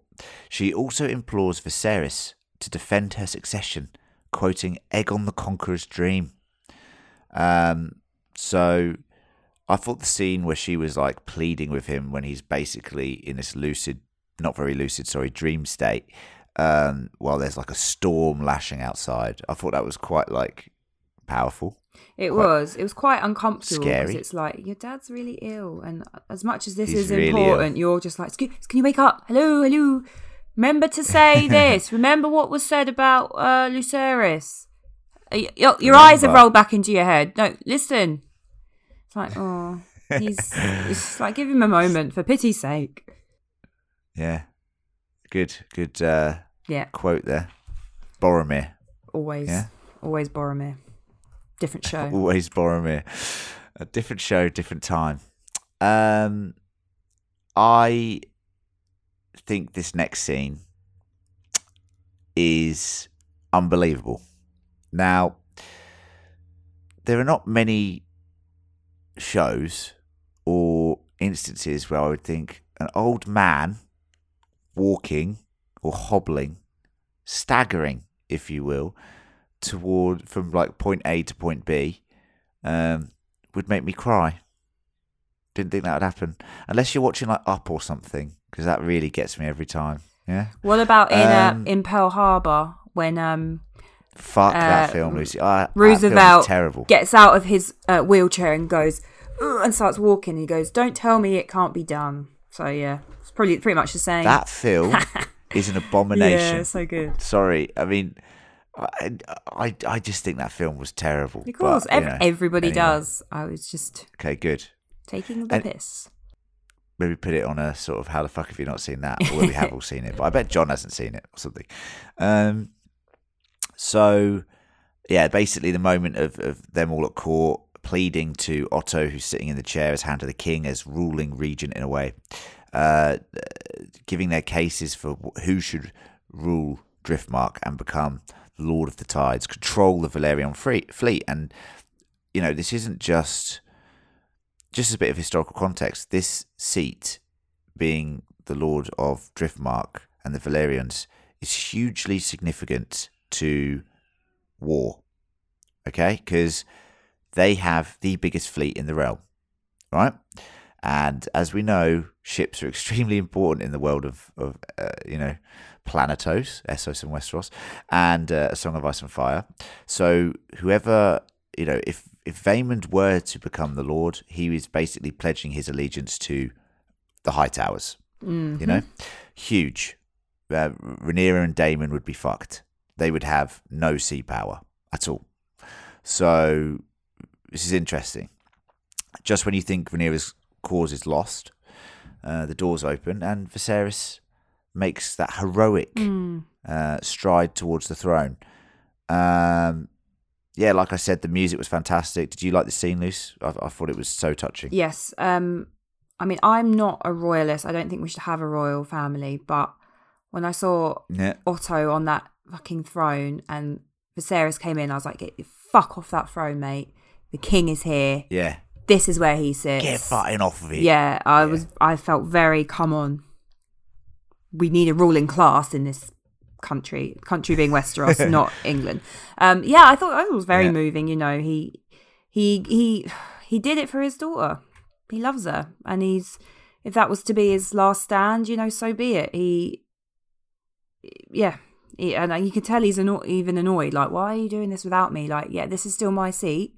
She also implores Viserys to defend her succession, quoting Aegon the Conqueror's dream. Um, so I thought the scene where she was like pleading with him when he's basically in this lucid, not very lucid, sorry, dream state, um, while there's like a storm lashing outside, I thought that was quite like powerful. It was. It was quite uncomfortable because it's like your dad's really ill, and as much as this is important, you're just like, can you wake up? Hello, hello. Remember to say this. Remember what was said about uh, Lucerys. Your, your eyes have rolled back into your head. No, listen. It's like, oh, he's. It's like, give him a moment for pity's sake. Yeah, good, good. Uh, yeah, quote there. Boromir. Always, yeah? always Boromir. Different show. Always Boromir. A different show, different time. Um, I think this next scene is unbelievable. Now, there are not many shows or instances where I would think an old man walking or hobbling, staggering, if you will, toward from like point A to point B um, would make me cry. Didn't think that would happen unless you're watching like Up or something, because that really gets me every time. Yeah. What about in um, uh, in Pearl Harbor when um fuck uh, that film, Lucy? I, Roosevelt that film is terrible. Gets out of his uh, wheelchair and goes and starts walking. And he goes, "Don't tell me it can't be done." So yeah, it's probably pretty much the same. That film is an abomination. Yeah, so good. Sorry, I mean. I, I, I just think that film was terrible. Of course, but, every, know, everybody anyway. does. I was just okay, good. Taking the and piss. Maybe put it on a sort of how the fuck have you not seen that? Or we have all seen it, but I bet Jon hasn't seen it or something. Um, so yeah, basically the moment of, of them all at court pleading to Otto, who's sitting in the chair as Hand of the King, as ruling regent in a way, uh, giving their cases for who should rule Driftmark and become Lord of the Tides, control the Velaryon fleet. And, you know, this isn't just, just as a bit of historical context, this seat being the Lord of Driftmark and the Velaryons is hugely significant to war, okay? Because they have the biggest fleet in the realm, right? And as we know, ships are extremely important in the world of, of uh, you know, Planetos, Essos and Westeros, and uh, A Song of Ice and Fire. So whoever, you know, if, if Vaemond were to become the Lord, he is basically pledging his allegiance to the High Towers, mm-hmm. you know? Huge. Uh, Rhaenyra and Daemon would be fucked. They would have no sea power at all. So this is interesting. Just when you think Rhaenyra's cause is lost, uh, the doors open and Viserys makes that heroic mm. uh, stride towards the throne. Um, yeah, like I said, the music was fantastic. Did you like the scene, Luce? I, I thought it was so touching. Yes. Um, I mean, I'm not a royalist. I don't think we should have a royal family. But when I saw yeah. Otto on that fucking throne and Viserys came in, I was like, fuck off that throne, mate. The king is here. Yeah. This is where he sits. Get fucking off of it. Yeah, I yeah. was. I felt very, come on. We need a ruling class in this country, country being Westeros, not England. Um, yeah, I thought it was very yeah. moving. You know, he, he, he, he did it for his daughter. He loves her, and he's if that was to be his last stand, you know, so be it. He, yeah, he, and you can tell he's anno- even annoyed. Like, why are you doing this without me? Like, yeah, this is still my seat.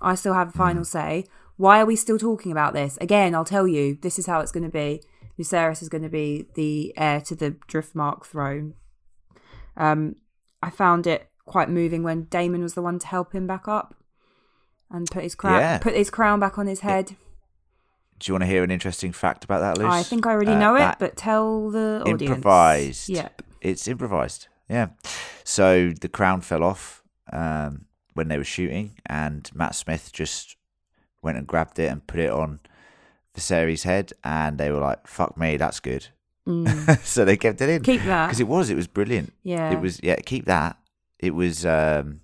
I still have a final mm. say. Why are we still talking about this? Again, I'll tell you, this is how it's going to be. Lucerys is going to be the heir to the Driftmark throne. Um, I found it quite moving when Daemon was the one to help him back up and put his crown yeah. put his crown back on his head. Do you want to hear an interesting fact about that, Luce? I think I already uh, know it, but tell the audience. Improvised. Yeah, it's improvised. Yeah. So the crown fell off um, when they were shooting, and Matt Smith just went and grabbed it and put it on Viserys' head, and they were like, fuck me, that's good. Mm. So they kept it in. Keep that. Because it was, it was brilliant. Yeah. It was, yeah, keep that. It was, um,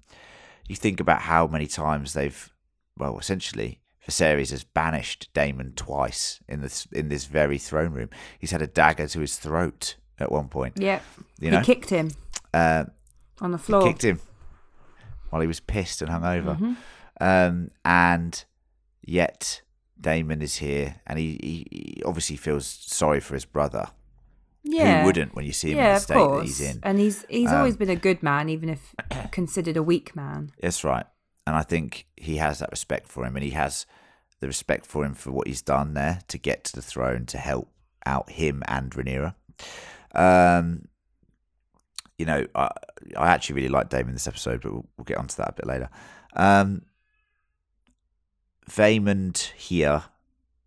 you think about how many times they've well, essentially, Viserys has banished Daemon twice in this in this very throne room. He's had a dagger to his throat at one point. Yeah, you know? He kicked him uh, on the floor. He kicked him while he was pissed and hungover, mm-hmm. um, and yet Daemon is here, and he, he, he obviously feels sorry for his brother. Yeah. Who wouldn't when you see him yeah, in the state that he's in? And he's he's um, always been a good man, even if considered a weak man. That's right. And I think he has that respect for him, and he has the respect for him for what he's done there to get to the throne, to help out him and Rhaenyra. Um, you know, I, I actually really like Daemon this episode, but we'll, we'll get onto that a bit later. Um, Vaemond here,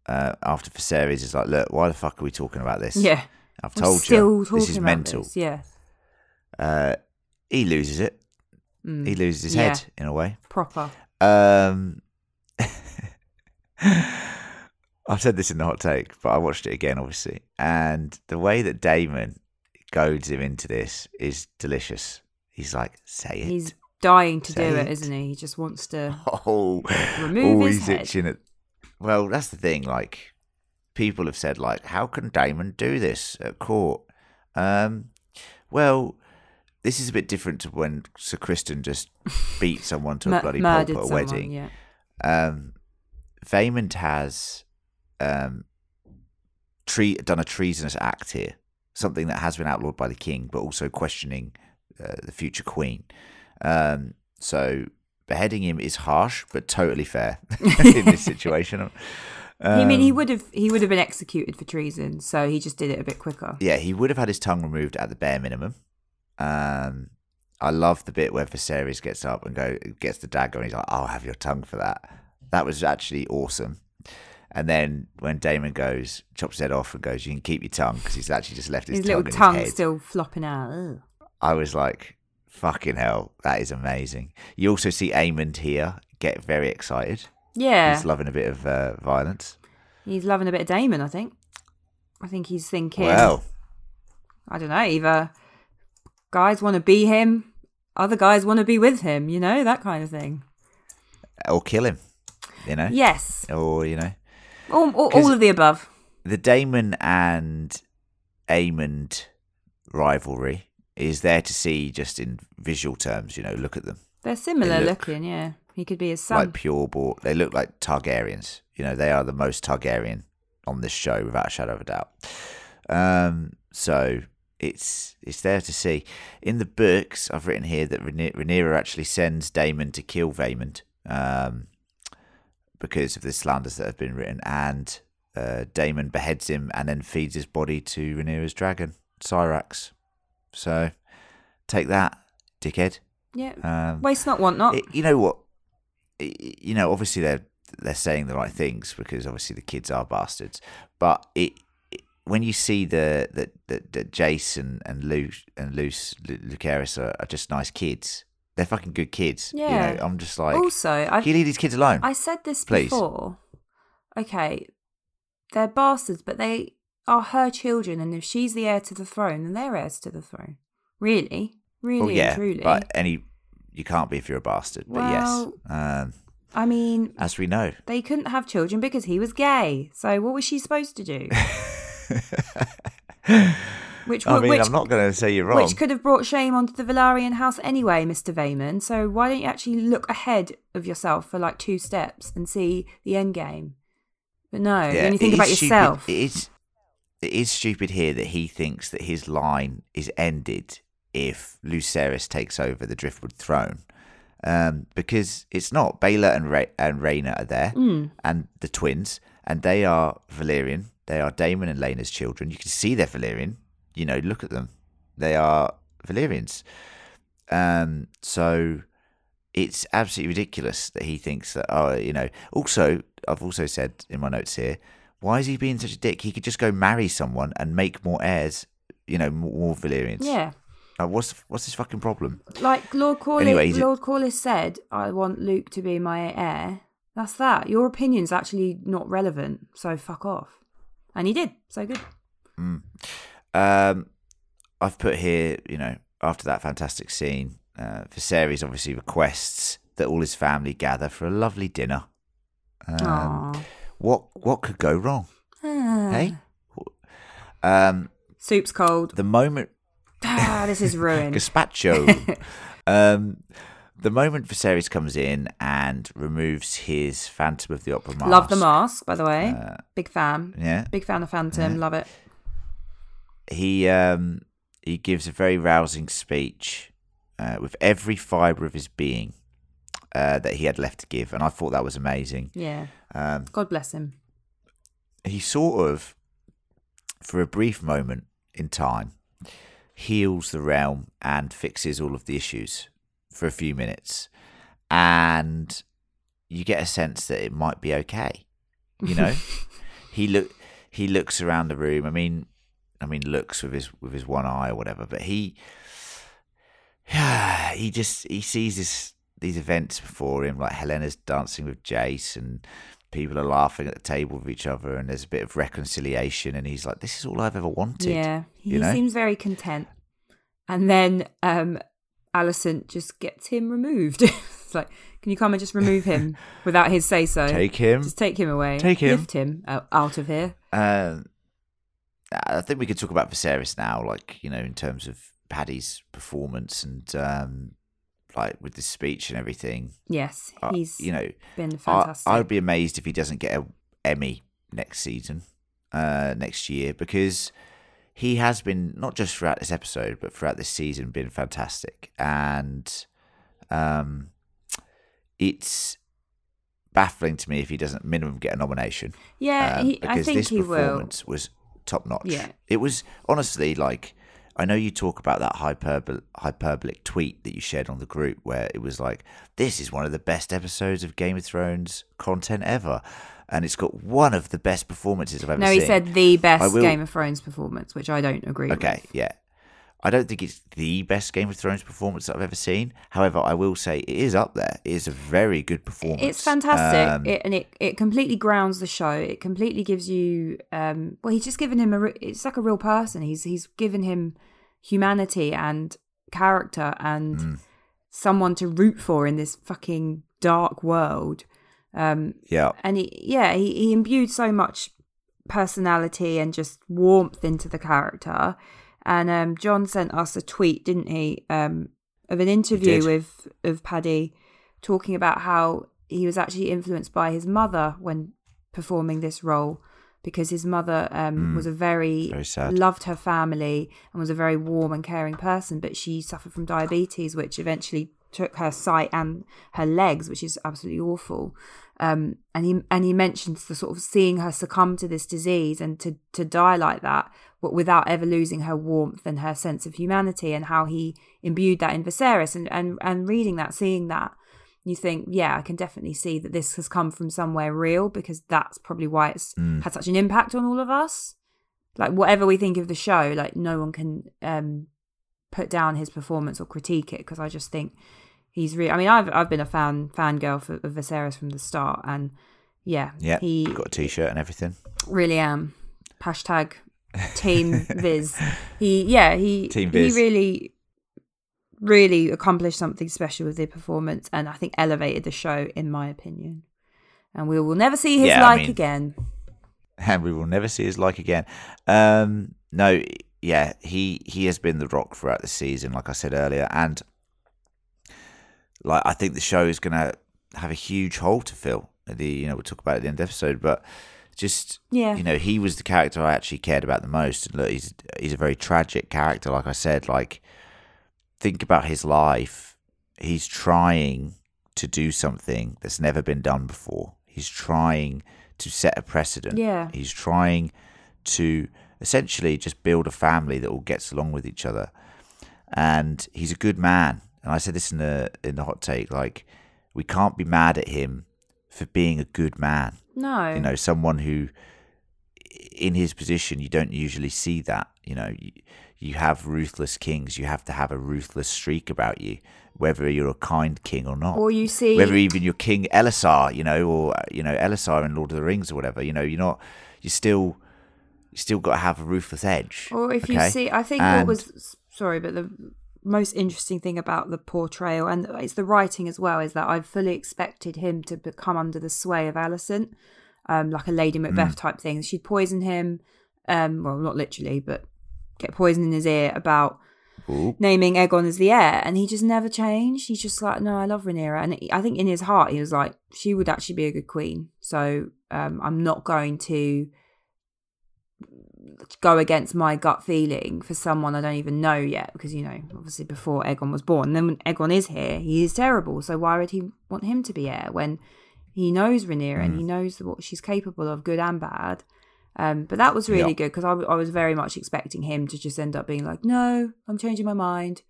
uh, after Viserys, is like, look, why the fuck are we talking about this? Yeah. I've told I'm still you, this is mental. This, yeah. Uh, he loses it. Mm. He loses his yeah. head, in a way. Proper. Um, I've said this in the hot take, but I watched it again, obviously. And the way that Daemon goads him into this is delicious. He's like, say it. He's dying to say do it, it, isn't he? He just wants to oh, remove oh, his he's head. Itching at, well, that's the thing, like... People have said, like, how can Daemon do this at court? Um, well, this is a bit different to when Ser Criston just beat someone to a M- bloody pulp at a wedding. Yeah. Um, Vaemond has um, tre- done a treasonous act here, something that has been outlawed by the king, but also questioning uh, the future queen. Um, so beheading him is harsh, but totally fair in this situation. Um, I mean, he would have he would have been executed for treason, so he just did it a bit quicker. Yeah, he would have had his tongue removed at the bare minimum. Um, I love the bit where Viserys gets up and go gets the dagger, and he's like, "I'll have your tongue for that." That was actually awesome. And then when Daemon goes, chops his head off and goes, "You can keep your tongue," because he's actually just left his, his tongue little in tongue his head. Still flopping out. Ugh. I was like, "Fucking hell, that is amazing." You also see Aemond here get very excited. Yeah. He's loving a bit of uh, violence. He's loving a bit of Daemon, I think. I think he's thinking, well, I don't know, either guys want to be him, other guys want to be with him, you know, that kind of thing. Or kill him, you know? Yes. Or, you know. Or, or, all of the above. The Daemon and Aemond rivalry is there to see just in visual terms, you know, look at them. They're similar they look, looking, yeah. He could be his son. Like pure-born. They look like Targaryens. You know, they are the most Targaryen on this show, without a shadow of a doubt. Um, so it's it's there to see. In the books, I've written here that Rhaenyra actually sends Daemon to kill Vaemond um, because of the slanders that have been written. And uh, Daemon beheads him and then feeds his body to Rhaenyra's dragon, Syrax. So take that, dickhead. Yeah. Um, Waste not, want not. It, you know what? You know, obviously they're they're saying the right things because obviously the kids are bastards. But it, it when you see the that that Jace and and Lu and Luce Lucerys are, are just nice kids. They're fucking good kids. Yeah, you know, I'm just like. Also, I've, can you leave these kids alone? I said this please? before. Okay, they're bastards, but they are her children, and if she's the heir to the throne, then they're heirs to the throne. Really, really, well, yeah, and truly. But any. You can't be if you're a bastard, but well, yes. Um, I mean... As we know. They couldn't have children because he was gay. So what was she supposed to do? which I mean, which, I'm not going to say you're wrong. Which could have brought shame onto the Velaryon house anyway, Mister Vaemond. So why don't you actually look ahead of yourself for like two steps and see the end game? But no, yeah, when you think about stupid. yourself... It is, it is stupid here that he thinks that his line is ended if Lucerys takes over the Driftwood throne, um, because it's not. Baela and Ra- and Rhaena are there, mm. and the twins, and they are Valyrian. They are Daemon and Helena's children. You can see they're Valyrian. You know, look at them. They are Valyrians. Um, so it's absolutely ridiculous that he thinks that. Oh, you know. Also, I've also said in my notes here, why is he being such a dick? He could just go marry someone and make more heirs. You know, more Valyrians. Yeah. What's what's his fucking problem? Like Lord Corlys, anyway, Lord Corlys said, "I want Luke to be my heir." That's that. Your opinion's actually not relevant, so fuck off. And he did. So good. Mm. Um, I've put here, you know, after that fantastic scene, uh, Viserys obviously requests that all his family gather for a lovely dinner Um, what what could go wrong? Ah. Hey, um, soup's cold. The moment. Ah, this is ruined. Gazpacho. um, the moment Viserys comes in and removes his Phantom of the Opera mask. Love the mask, by the way. Uh, Big fan. Yeah. Big fan of Phantom. Yeah. Love it. He um he gives a very rousing speech uh, with every fibre of his being uh, that he had left to give, and I thought that was amazing. Yeah. Um, God bless him. He sort of, for a brief moment in time, heals the realm and fixes all of the issues for a few minutes, and you get a sense that it might be okay. You know, he look he looks around the room. I mean, I mean, looks with his with his one eye or whatever. But he he just he sees this these events before him, like Helena's dancing with Jace, and people are laughing at the table with each other, and there's a bit of reconciliation, and he's like, this is all I've ever wanted. Yeah, he you know? seems very content. And then um, Alicent just gets him removed. It's like, can you come and just remove him without his say-so? Take him. Just take him away. Take him. Lift him out of here. Um, I think we could talk about Viserys now, like, you know, in terms of Paddy's performance and... Um, like with the speech and everything. Yes, he's uh, you know, been fantastic. I, I'd be amazed if he doesn't get an Emmy next season, uh, next year, because he has been, not just throughout this episode, but throughout this season, been fantastic. And um, it's baffling to me if he doesn't minimum get a nomination. Yeah, um, he, because I think this he performance will. was top notch. Yeah. It was honestly like... I know you talk about that hyperbol- hyperbolic tweet that you shared on the group where it was like, this is one of the best episodes of Game of Thrones content ever. And it's got one of the best performances I've ever no, seen. No, he said the best will... Game of Thrones performance, which I don't agree okay, with. Okay, yeah. I don't think it's the best Game of Thrones performance that I've ever seen. However, I will say it is up there. It is a very good performance. It's fantastic. Um, it, and it, it completely grounds the show. It completely gives you... Um, well, he's just given him... a. It's like a real person. He's he's given him humanity and character and mm. someone to root for in this fucking dark world. Um, yeah. And he, yeah, he, he imbued so much personality and just warmth into the character. And um, Jon sent us a tweet, didn't he, um, of an interview with of Paddy talking about how he was actually influenced by his mother when performing this role, because his mother um, mm. was a very, very sad. loved her family and was a very warm and caring person, but she suffered from diabetes, which eventually took her sight and her legs, which is absolutely awful. Um, and he and he mentions the sort of seeing her succumb to this disease and to, to die like that, but without ever losing her warmth and her sense of humanity, and how he imbued that in Viserys. And, and, and reading that, seeing that, you think, yeah, I can definitely see that this has come from somewhere real, because that's probably why it's mm. had such an impact on all of us. Like, whatever we think of the show, like, no one can um, put down his performance or critique it, because I just think... He's really. I mean, I've I've been a fan fangirl for of Viserys from the start, and yeah, yeah, he got a t-shirt and everything. Really am. Hashtag Team Viz. He yeah he team Viz. He really really accomplished something special with the performance, and I think elevated the show, in my opinion. And we will never see his yeah, like I mean, again. And we will never see his like again. Um, no, yeah, he he has been the rock throughout the season, like I said earlier, and. Like, I think the show is going to have a huge hole to fill. The you know, we'll talk about it at the end of the episode, but just, yeah. you know, he was the character I actually cared about the most. And look, he's, he's a very tragic character, like I said. Like, think about his life. He's trying to do something that's never been done before. He's trying to set a precedent. Yeah. He's trying to essentially just build a family that all gets along with each other. And he's a good man. And I said this in the in the hot take, like, we can't be mad at him for being a good man. No. You know, someone who, in his position, you don't usually see that. You know, you, you have ruthless kings. You have to have a ruthless streak about you, whether you're a kind king or not. Or you see... Whether even you're King Elisar, you know, or, you know, Elisar in Lord of the Rings or whatever. You know, you're not... You're still... You still got to have a ruthless edge. Or if okay? you see... I think and... it was... Sorry, but the... most interesting thing about the portrayal, and it's the writing as well, is that I fully expected him to become under the sway of Alicent, um, like a Lady Macbeth mm. type thing. She'd poison him, um, well, not literally, but get poison in his ear about Ooh. naming Aegon as the heir, and he just never changed. He's just like, no, I love Rhaenyra, and I think in his heart he was like, she would actually be a good queen, so um, I'm not going to go against my gut feeling for someone I don't even know yet, because, you know, obviously before Aegon was born. And then when Aegon is here, he is terrible, so why would he want him to be heir when he knows Rhaenyra mm. and he knows what she's capable of, good and bad. Um, but that was really yep. good, because I, I was very much expecting him to just end up being like, no, I'm changing my mind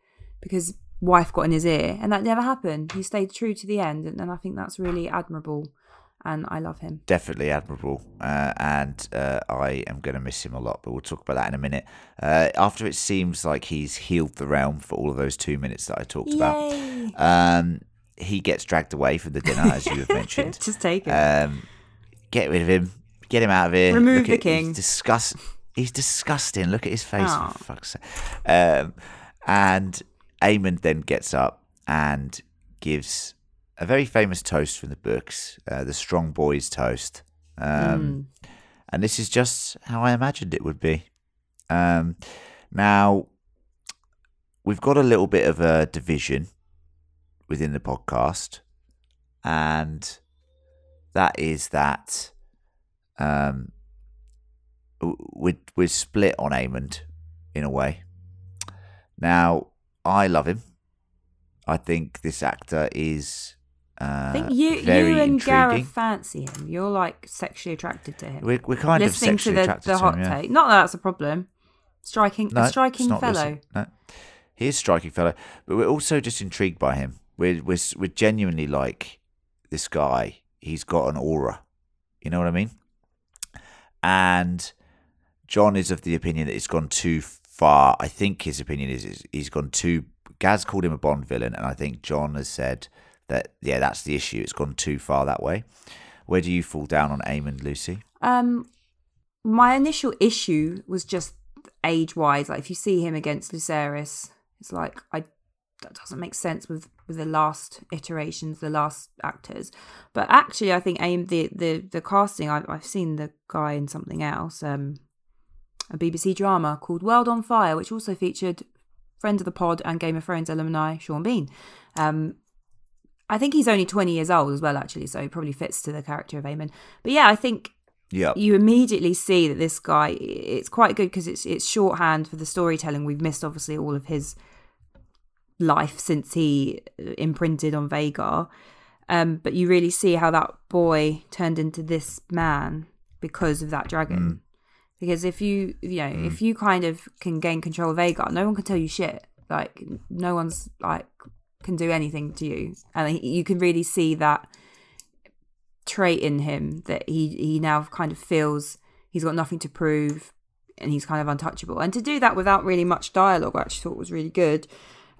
because wife got in his ear, and that never happened. He stayed true to the end, and, and I think that's really admirable. And I love him. Definitely admirable. Uh, and uh, I am going to miss him a lot, but we'll talk about that in a minute. Uh, after it seems like he's healed the realm for all of those two minutes that I talked Yay. about, um, he gets dragged away from the dinner, as you have mentioned. Just take him. Um, get rid of him. Get him out of here. Remove Look the at, king. He's, disgust- he's disgusting. Look at his face. Oh. For fuck's sake. Um, and Aemond then gets up and gives a very famous toast from the books, uh, the Strong Boys Toast. Um, mm. And this is just how I imagined it would be. Um, now, we've got a little bit of a division within the podcast, and that is that um, we're, we're split on Aemond in a way. Now, I love him. I think this actor is... Uh, I think you, very you and intriguing. Gareth fancy him. You're like sexually attracted to him. We're, we're kind Listening of sexually to the, attracted the hot to him. Yeah. Take. Not that that's a problem. Striking, no, a striking fellow. No. He is a striking fellow, but we're also just intrigued by him. We're we're we're genuinely like, this guy, he's got an aura. You know what I mean? And Jon is of the opinion that it's gone too far. I think his opinion is, is he's gone too. Gaz called him a Bond villain, and I think Jon has said that, yeah, that's the issue. It's gone too far that way. Where do you fall down on Aemond, Lucy? Um, my initial issue was just age-wise. Like, if you see him against Lucerys, it's like, I that doesn't make sense with, with the last iterations, the last actors. But actually, I think Aemond, the, the, the casting, I've, I've seen the guy in something else, um, a B B C drama called World on Fire, which also featured friend of the pod and Game of Thrones alumni, Sean Bean. Um, I think he's only twenty years old as well, actually, so he probably fits to the character of Aemond. But yeah, I think yep. you immediately see that this guy, it's quite good because it's it's shorthand for the storytelling. We've missed, obviously, all of his life since he imprinted on Vhagar. Um, but you really see how that boy turned into this man because of that dragon. Mm. Because if you, you know, mm. if you kind of can gain control of Vhagar, no one can tell you shit. Like, no one's like... can do anything to you, and you can really see that trait in him, that he he now kind of feels he's got nothing to prove and he's kind of untouchable, and to do that without really much dialogue, I actually thought was really good.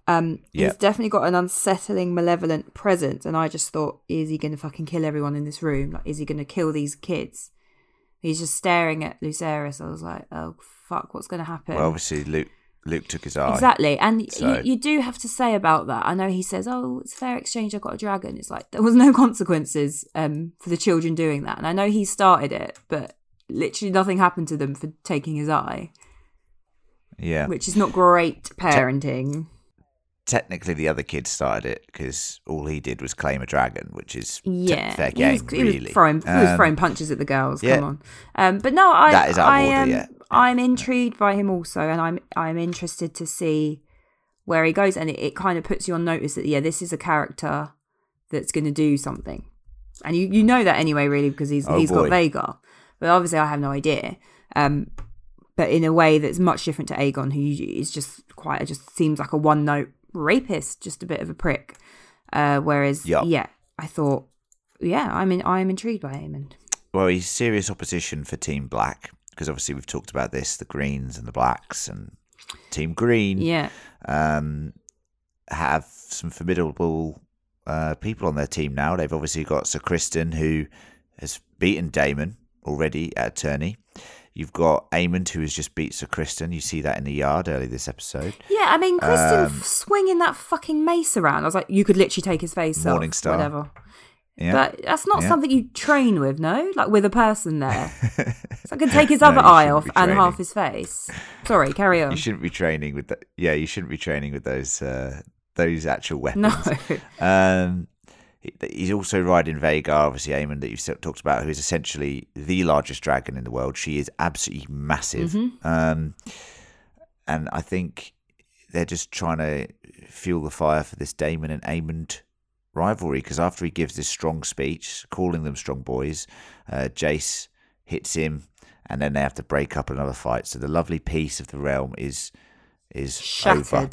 um yeah. He's definitely got an unsettling, malevolent presence, and I just thought, is he going to fucking kill everyone in this room? Like, is he going to kill these kids? He's just staring at Lucerys. I was like, oh fuck, what's going to happen? Well, obviously Luke Luke took his eye. Exactly. And so. you, you do have to say about that. I know he says, oh, it's fair exchange, I've got a dragon. It's like, there was no consequences um, for the children doing that. And I know he started it, but literally nothing happened to them for taking his eye. Yeah. Which is not great parenting. Te- technically, the other kid started it, because all he did was claim a dragon, which is yeah. te- fair game, he was, really. He was, throwing, um, he was throwing punches at the girls. Yeah. Come on. Um, but no, I... That is out of order, um, yeah. I'm intrigued by him also, and I'm I'm interested to see where he goes, and it, it kind of puts you on notice that, yeah, this is a character that's going to do something, and you, you know that anyway, really, because he's oh he's boy. got Vhagar, but obviously I have no idea, um, but in a way that's much different to Aegon, who is just quite just seems like a one note rapist, just a bit of a prick, uh, whereas yep. yeah, I thought yeah, I mean I am intrigued by Aemond. Well, he's serious opposition for Team Black. Because obviously we've talked about this, the Greens and the Blacks and Team Green yeah. um, have some formidable uh, people on their team now. They've obviously got Ser Criston, who has beaten Daemon already at a tourney. You've got Aemond, who has just beat Ser Criston. You see that in the yard early this episode. Yeah, I mean, Criston um, swinging that fucking mace around. I was like, you could literally take his face off. Morningstar. Whatever. Yeah. But that's not yeah. something you train with, no? Like with a person there. So I can take his other no, eye off and half his face. Sorry, carry on. You shouldn't be training with that. Yeah, you shouldn't be training with those uh, those actual weapons. No. Um, he's also riding Vhagar, obviously Aemond, that you've talked about, who is essentially the largest dragon in the world. She is absolutely massive. Mm-hmm. Um, and I think they're just trying to fuel the fire for this Daemon and Aemond rivalry, because after he gives this strong speech calling them strong boys, uh, Jace hits him, and then they have to break up another fight. So the lovely peace of the realm is is shattered. Over.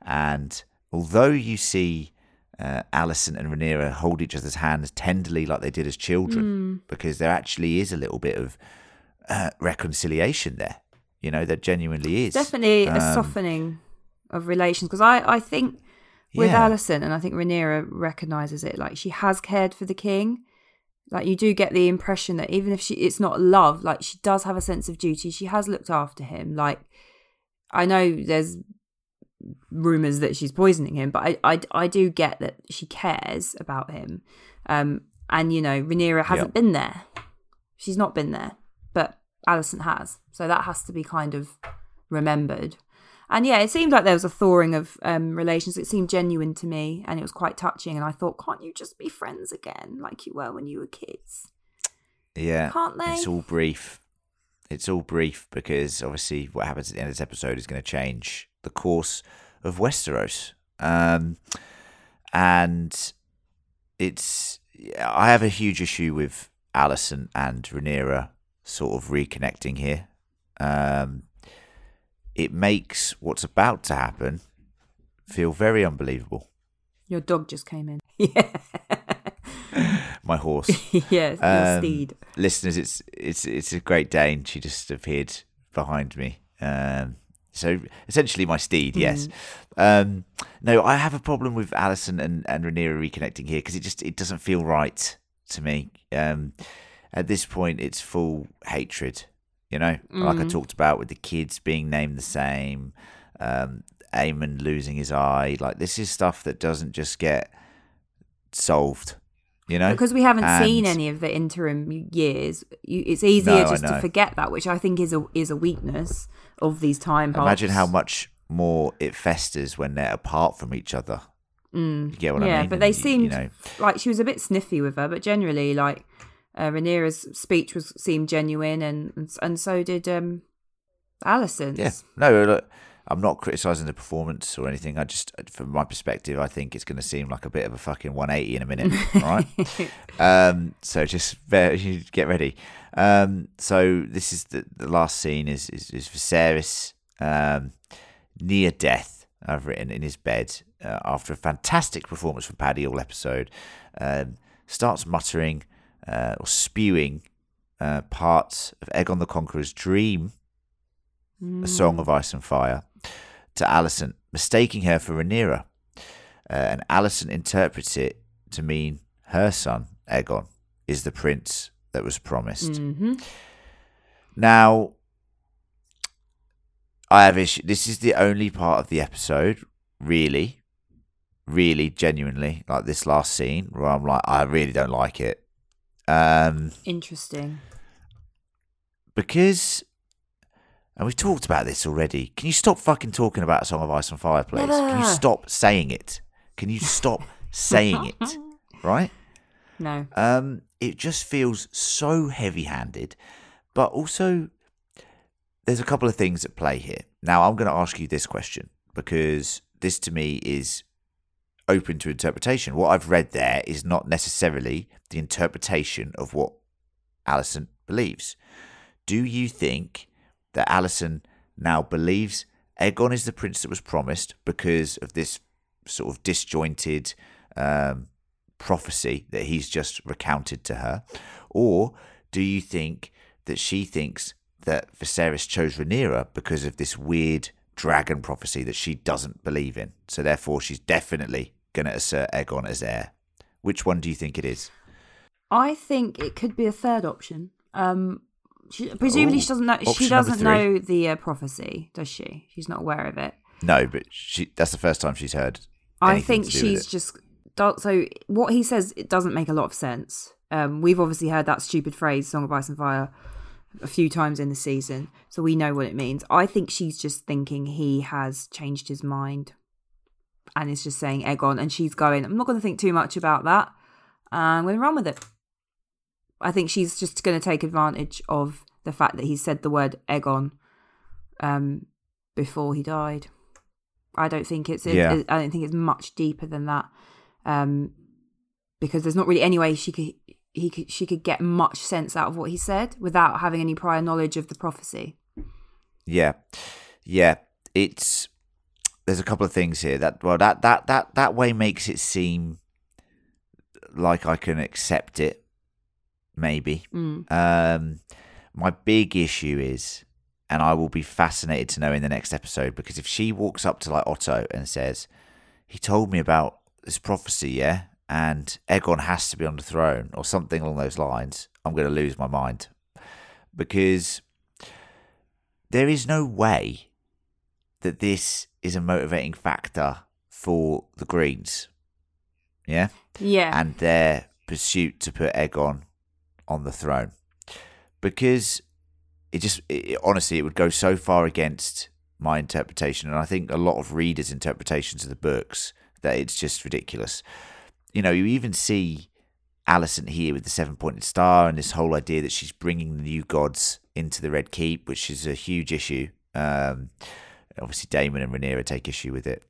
And although you see uh, Alicent and Rhaenyra hold each other's hands tenderly like they did as children, mm. because there actually is a little bit of uh, reconciliation there, you know, there genuinely is. Definitely um, a softening of relations, because I, I think with yeah. Alicent, and I think Rhaenyra recognises it, like she has cared for the king. Like you do get the impression that even if she it's not love, like she does have a sense of duty. She has looked after him. Like I know there's rumours that she's poisoning him, but I, I, I do get that she cares about him. Um, and, you know, Rhaenyra hasn't yep. been there. She's not been there, but Alicent has. So that has to be kind of remembered. And yeah, it seemed like there was a thawing of um, relations. It seemed genuine to me, and it was quite touching. And I thought, can't you just be friends again, like you were when you were kids? Yeah, can't they? It's all brief. It's all brief because obviously what happens at the end of this episode is going to change the course of Westeros. Um, and it's, I have a huge issue with Alicent and Rhaenyra sort of reconnecting here. Um, It makes what's about to happen feel very unbelievable. Your dog just came in. Yeah. My horse. Yes, um, your steed. Listeners, it's it's it's a Great Dane. She just appeared behind me. Um, so essentially my steed, yes. Mm. Um, no, I have a problem with Alicent and, and Rhaenyra reconnecting here because it just it doesn't feel right to me. Um, at this point, it's full hatred. You know, like mm. I talked about with the kids being named the same, um, Aemond losing his eye. Like, this is stuff that doesn't just get solved, you know? Because we haven't and seen any of the interim years. You, it's easier no, just to forget that, which I think is a, is a weakness of these time paths. Imagine how much more it festers when they're apart from each other. Mm. You get what yeah, I mean? Yeah, but and they you, seemed you know. like she was a bit sniffy with her, but generally, like... Uh, Rhaenyra's speech was seemed genuine, and and so did um, Alicent's. Yeah, no, look, I'm not criticising the performance or anything. I just, from my perspective, I think it's going to seem like a bit of a fucking one eighty in a minute, all right? um, so just get ready. Um, so this is the, the last scene is is, is Viserys um, near death. I've written in his bed uh, after a fantastic performance from Paddy all episode. Um, starts muttering. Uh, or spewing uh, parts of Aegon the Conqueror's dream, mm. A Song of Ice and Fire, to Alicent, mistaking her for Rhaenyra. Uh, and Alicent interprets it to mean her son, Aegon, is the prince that was promised. Mm-hmm. Now, I have issue. This is the only part of the episode, really, really genuinely, like this last scene, where I'm like, I really don't like it. Um, Interesting. Because, and we've talked about this already, can you stop fucking talking about A Song of Ice and Fire, please? Never. Can you stop saying it? Can you stop saying it? Right? No. Um, it just feels so heavy-handed, but also there's a couple of things at play here. Now, I'm going to ask you this question, because this to me is... open to interpretation. What I've read there is not necessarily the interpretation of what Alicent believes. Do you think that Alicent now believes Aegon is the prince that was promised because of this sort of disjointed um, prophecy that he's just recounted to her? Or do you think that she thinks that Viserys chose Rhaenyra because of this weird dragon prophecy that she doesn't believe in, so therefore she's definitely going to assert Aegon as heir? Which one do you think it is? I think it could be a third option. Um, she, presumably Ooh, she doesn't know. She doesn't know the uh, prophecy, does she? She's not aware of it. No, but she, that's the first time she's heard. I think she's just so. What he says, it doesn't make a lot of sense. Um, we've obviously heard that stupid phrase, "Song of Ice and Fire," a few times in the season, so we know what it means. I think she's just thinking he has changed his mind, and is just saying Aegon, and she's going, I'm not going to think too much about that. Uh, I'm going to run with it. I think she's just going to take advantage of the fact that he said the word Aegon um, before he died. I don't think it's. Yeah. It, I don't think it's much deeper than that, um, because there's not really any way she could. He could. She could get much sense out of what he said without having any prior knowledge of the prophecy. Yeah, yeah. It's there's a couple of things here that well that that that that way makes it seem like I can accept it. Maybe. Mm. Um, my big issue is, and I will be fascinated to know in the next episode, because if she walks up to like Otto and says, he told me about this prophecy, yeah, and Aegon has to be on the throne or something along those lines, I'm going to lose my mind, because there is no way that this is a motivating factor for the Greens. Yeah? Yeah. And their pursuit to put Aegon on the throne, because it just it, honestly it would go so far against my interpretation, and I think a lot of readers' interpretations of the books, that it's just ridiculous. You know, you even see Alicent here with the seven-pointed star and this whole idea that she's bringing the new gods into the Red Keep, which is a huge issue. Um, obviously Daemon and Rhaenyra take issue with it,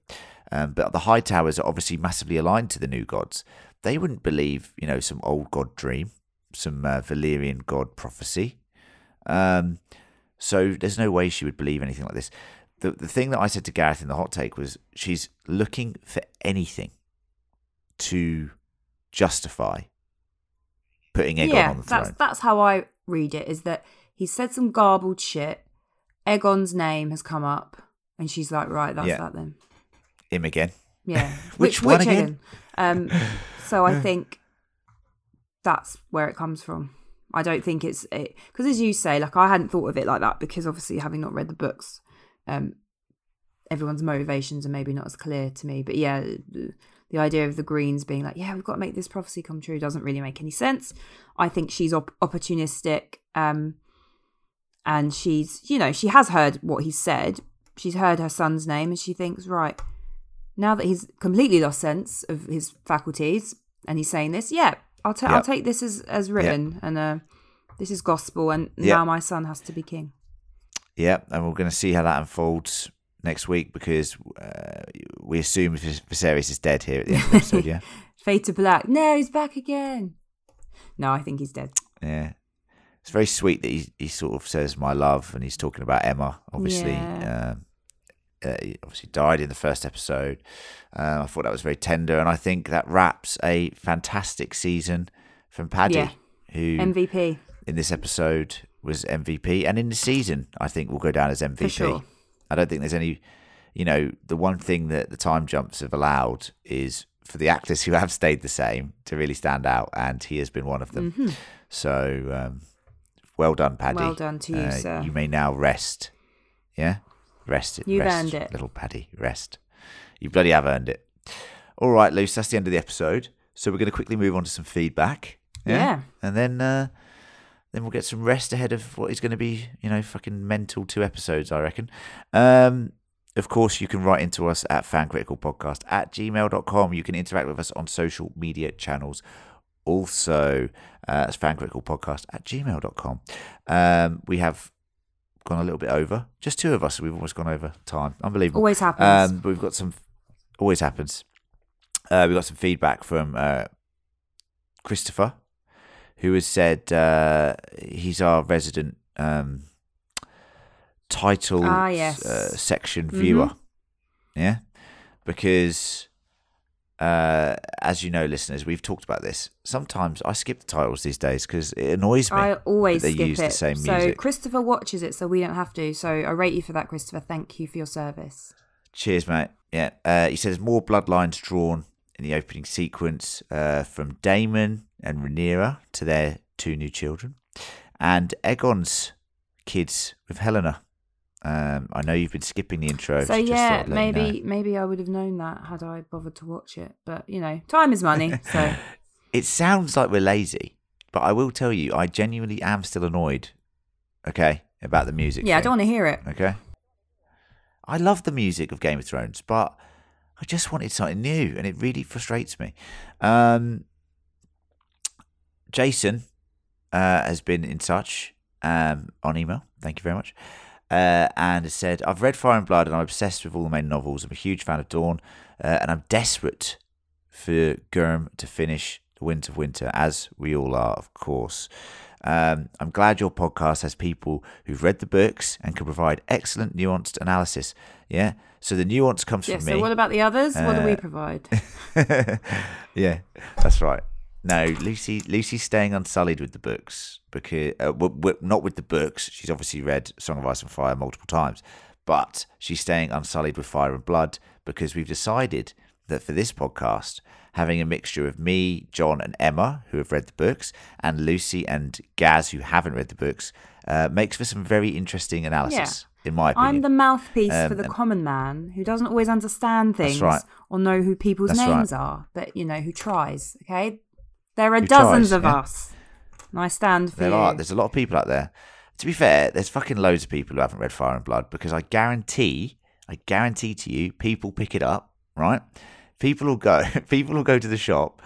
um, but the Hightowers are obviously massively aligned to the new gods. They wouldn't believe, you know, some old god dream, some uh, Valyrian god prophecy. Um, so there's no way she would believe anything like this. The the thing that I said to Gareth in the hot take was, she's looking for anything to justify putting Aegon yeah, on the throne. Yeah, that's, that's how I read it, is that he said some garbled shit, Aegon's name has come up, and she's like, right, that's yeah. that then. Him again. Yeah. which, which one which again? Um, so I think... that's where it comes from. I don't think it's it because, as you say, like I hadn't thought of it like that, because obviously having not read the books, um, everyone's motivations are maybe not as clear to me. But yeah, the idea of the Greens being like, yeah, we've got to make this prophecy come true doesn't really make any sense. I think she's op- opportunistic, um, and she's, you know, she has heard what he said. She's heard her son's name, and she thinks, right, now that he's completely lost sense of his faculties and he's saying this, yeah. I'll, ta- yep. I'll take this as, as written, yep. and uh, this is gospel, and yep. now my son has to be king. Yeah, and we're going to see how that unfolds next week, because uh, we assume Viserys is dead here at the end of the episode, yeah? Fade to black. No, he's back again. No, I think he's dead. Yeah. It's very sweet that he, he sort of says, my love, and he's talking about Emma, obviously. Yeah. Um, uh, he obviously died in the first episode. Uh, I thought that was very tender, and I think that wraps a fantastic season from Paddy, yeah. who M V P in this episode was M V P, and in the season I think will go down as M V P. For sure. I don't think there's any, you know, the one thing that the time jumps have allowed is for the actors who have stayed the same to really stand out, and he has been one of them. Mm-hmm. So um, well done, Paddy. Well done to you, uh, sir. You may now rest. Yeah. Rest it. You've rest, earned it. Little Paddy, rest. You bloody have earned it. All right, Luce, that's the end of the episode. So we're going to quickly move on to some feedback. Yeah. yeah. And then uh, then we'll get some rest ahead of what is going to be, you know, fucking mental two episodes, I reckon. Um, of course, you can write into us at fancriticalpodcast at gmail dot com. You can interact with us on social media channels. Also, uh, that's fancriticalpodcast at gmail dot com. Um, we have... gone a little bit over. Just two of us. We've almost gone over time. Unbelievable. Always happens. Um, but we've got some... Always happens. Uh, we got some feedback from uh, Christopher, who has said uh, he's our resident um, title ah, yes. uh, section viewer. Mm-hmm. Yeah? Because, uh, as you know, listeners, we've talked about this. Sometimes I skip the titles these days because it annoys me. I always that they skip use it. The same so music. Christopher watches it, so we don't have to. So I rate you for that, Christopher. Thank you for your service. Cheers, mate. Yeah, uh, he says more bloodlines drawn in the opening sequence uh, from Daemon and Rhaenyra to their two new children, and Aegon's kids with Helaena. Um, I know you've been skipping the intro. So, so yeah, maybe maybe I would have known that had I bothered to watch it. But, you know, time is money. So it sounds like we're lazy, but I will tell you, I genuinely am still annoyed, okay, about the music. Yeah, thing. I don't want to hear it. Okay. I love the music of Game of Thrones, but I just wanted something new, and it really frustrates me. Um, Jason uh, has been in touch um, on email. Thank you very much. Uh, and has said, I've read Fire and Blood, and I'm obsessed with all the main novels. I'm a huge fan of Dawn, uh, and I'm desperate for Gurm to finish The Winds of Winter, as we all are, of course. Um, I'm glad your podcast has people who've read the books and can provide excellent nuanced analysis. Yeah. So the nuance comes yeah, from so me. So what about the others? Uh, what do we provide? Yeah, that's right. No, Lucy. Lucy's staying unsullied with the books because uh, we're, we're not with the books. She's obviously read Song of Ice and Fire multiple times, but she's staying unsullied with Fire and Blood because we've decided that for this podcast, having a mixture of me, Jon, and Emma, who have read the books, and Lucy and Gaz, who haven't read the books, uh, makes for some very interesting analysis, yeah. in my opinion. I'm the mouthpiece um, for the common man who doesn't always understand things right. or know who people's that's names right. are, but, you know, who tries, okay? There are who dozens tries, of yeah. us, and I stand for there you. Are. There's a lot of people out there. To be fair, there's fucking loads of people who haven't read Fire and Blood, because I guarantee, I guarantee to you, people pick it up, right? People will go. People will go to the shop,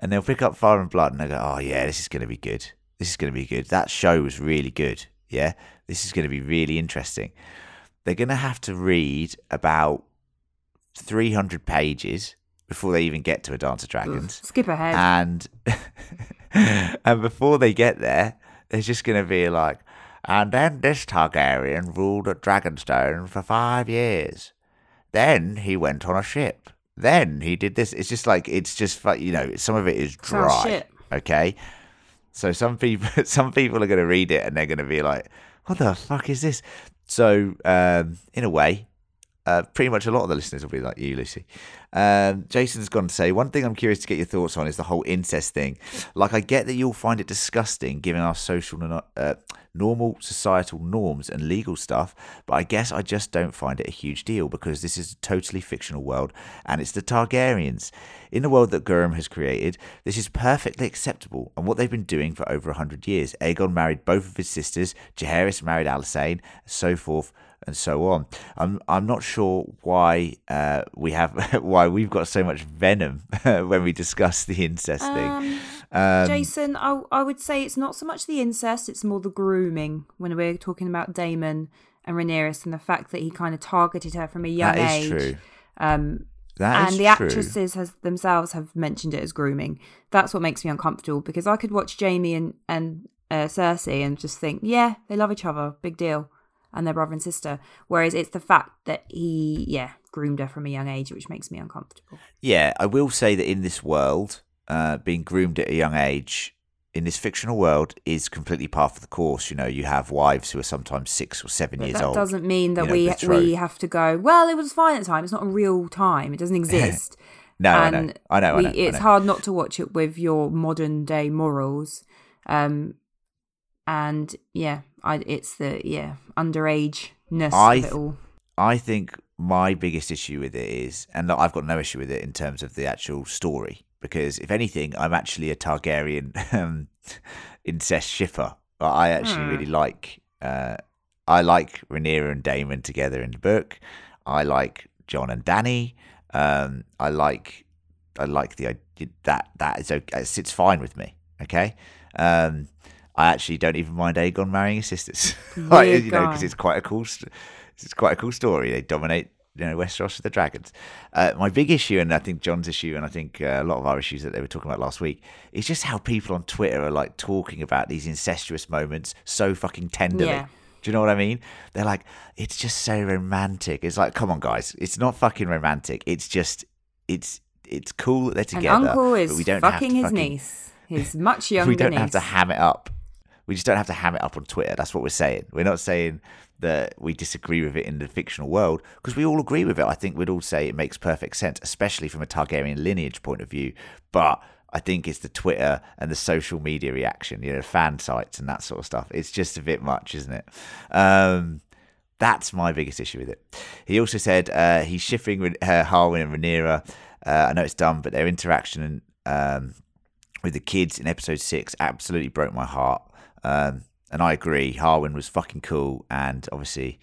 and they'll pick up Fire and Blood, and they go, "Oh yeah, this is going to be good. This is going to be good. That show was really good. Yeah, this is going to be really interesting." They're going to have to read about three hundred pages before they even get to A Dance of Dragons. Skip ahead, and and before they get there, there's just going to be like, and then this Targaryen ruled at Dragonstone for five years. Then he went on a ship. Then he did this. It's just like, it's just, you know, some of it is dry. Oh, shit. Okay. So some people, some people are going to read it and they're going to be like, what the fuck is this? So um, in a way, uh, pretty much a lot of the listeners will be like you, Lucy. Um, Jason's gone to say, one thing I'm curious to get your thoughts on is the whole incest thing. Like, I get that you'll find it disgusting given our social, uh, normal societal norms and legal stuff, but I guess I just don't find it a huge deal because this is a totally fictional world and it's the Targaryens. In the world that Gurm has created, this is perfectly acceptable and what they've been doing for over one hundred years. Aegon married both of his sisters, Jaehaerys married Alicent, so forth and so on. I'm I'm not sure why uh, we have why we've got so much venom when we discuss the incest um... thing. Um, Jason, I, I would say it's not so much the incest, it's more the grooming when we're talking about Daemon and Rhaenyra and the fact that he kind of targeted her from a young that age. That is true. Um, that and is the true. actresses has, themselves have mentioned it as grooming. That's what makes me uncomfortable because I could watch Jaime and, and uh, Cersei and just think, yeah, they love each other, big deal, and they're brother and sister. Whereas it's the fact that he, yeah, groomed her from a young age, which makes me uncomfortable. Yeah, I will say that in this world... Uh, being groomed at a young age in this fictional world is completely par for the course. You know, you have wives who are sometimes six or seven but years that old. That doesn't mean that you know, we betrothed. we have to go, well, it was fine at the time. It's not a real time. It doesn't exist. no, and I know. I know, we, I know it's I know. hard not to watch it with your modern day morals. Um, and yeah, I, it's the yeah underage-ness I th- of it all. I think my biggest issue with it is, and look, I've got no issue with it in terms of the actual story. Because if anything, I'm actually a Targaryen um, incest shipper. I actually mm. really like. Uh, I like Rhaenyra and Daemon together in the book. I like Jon and Dany. Um, I like. I like the that that is okay. It sits fine with me. Okay. Um, I actually don't even mind Aegon marrying his sisters. like, you know, because it's quite a cool. It's quite a cool story. They dominate. You know, Westeros with the dragons. Uh, my big issue, and I think John's issue, and I think uh, a lot of our issues that they were talking about last week, is just how people on Twitter are like talking about these incestuous moments so fucking tenderly. Yeah. Do you know what I mean? They're like, it's just so romantic. It's like, come on, guys, it's not fucking romantic. It's just, it's it's cool that they're together. And uncle is but we don't fucking his fucking... niece, his much younger. We don't niece. have to ham it up. We just don't have to ham it up on Twitter. That's what we're saying. We're not saying that we disagree with it in the fictional world because we all agree with it. I think we'd all say it makes perfect sense, especially from a Targaryen lineage point of view. But I think it's the Twitter and the social media reaction, you know, fan sites and that sort of stuff. It's just a bit much, isn't it? Um, that's my biggest issue with it. He also said uh, he's shifting with uh, Harwin and Rhaenyra. Uh, I know it's dumb, but their interaction um, with the kids in episode six absolutely broke my heart. Um, and I agree, Harwin was fucking cool and obviously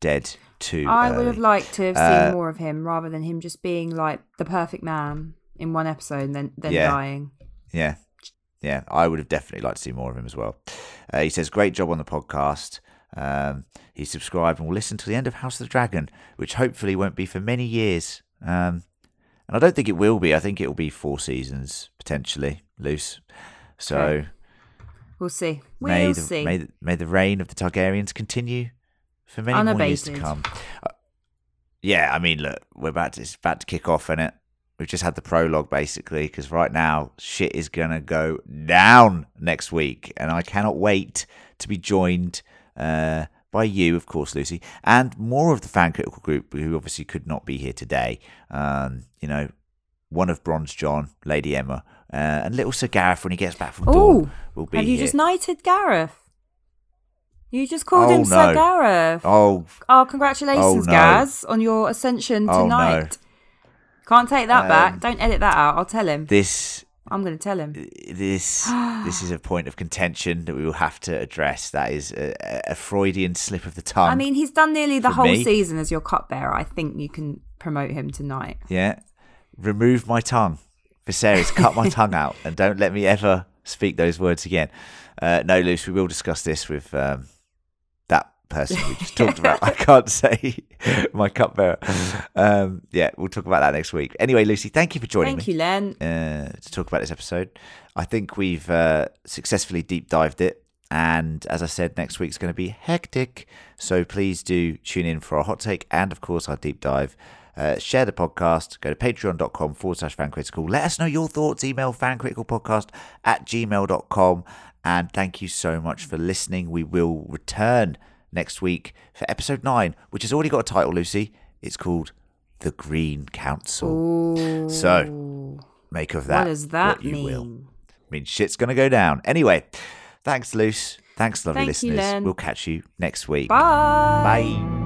dead too I early. Would have liked to have uh, seen more of him rather than him just being like the perfect man in one episode and then, then yeah. dying. Yeah. Yeah. I would have definitely liked to see more of him as well. Uh, he says, great job on the podcast. Um, he's subscribed and will listen to the end of House of the Dragon, which hopefully won't be for many years. Um, and I don't think it will be. I think it'll be four seasons, potentially, loose. So okay. We'll see. We'll may the, see. May the, may the reign of the Targaryens continue for many Unabated. more years to come. Uh, yeah, I mean, look, we're about to, it's about to kick off, innit? We've just had the prologue, basically, because right now, shit is going to go down next week. And I cannot wait to be joined uh, by you, of course, Lucy, and more of the fan critical group, who obviously could not be here today. Um, you know, one of Bronze John, Lady Emma, uh, and little Sir Gareth, when he gets back from Ooh, dawn, will be here. Have you here. just knighted Gareth? You just called oh, him no. Sir Gareth. Oh, oh congratulations, oh, no. Gaz, on your ascension to oh, knight. No. Can't take that um, back. Don't edit that out. I'll tell him. This. I'm going to tell him. This This is a point of contention that we will have to address. That is a, a Freudian slip of the tongue. I mean, he's done nearly the whole me. season as your cupbearer. I think you can promote him tonight. Yeah. Remove my tongue. Viserys, cut my tongue out and don't let me ever speak those words again. Uh, no, Luce, we will discuss this with... Um, person we just talked about. I can't say my cupbearer. Um, yeah, we'll talk about that next week. Anyway, Lucy, thank you for joining thank me. Thank you, Len. Uh, to talk about this episode. I think we've uh, successfully deep dived it. And as I said, next week's going to be hectic. So please do tune in for our hot take and, of course, our deep dive. Uh, share the podcast. Go to patreon.com forward slash fancritical. Let us know your thoughts. Email fancriticalpodcast at gmail dot com. And thank you so much for listening. We will return next week for episode nine, which has already got a title, Lucy. It's called The Green Council. Ooh. So make of that what, does that what you mean? will. I mean, shit's going to go down. Anyway, thanks, Luce. Thanks, lovely Thank listeners. You, we'll catch you next week. Bye. Bye.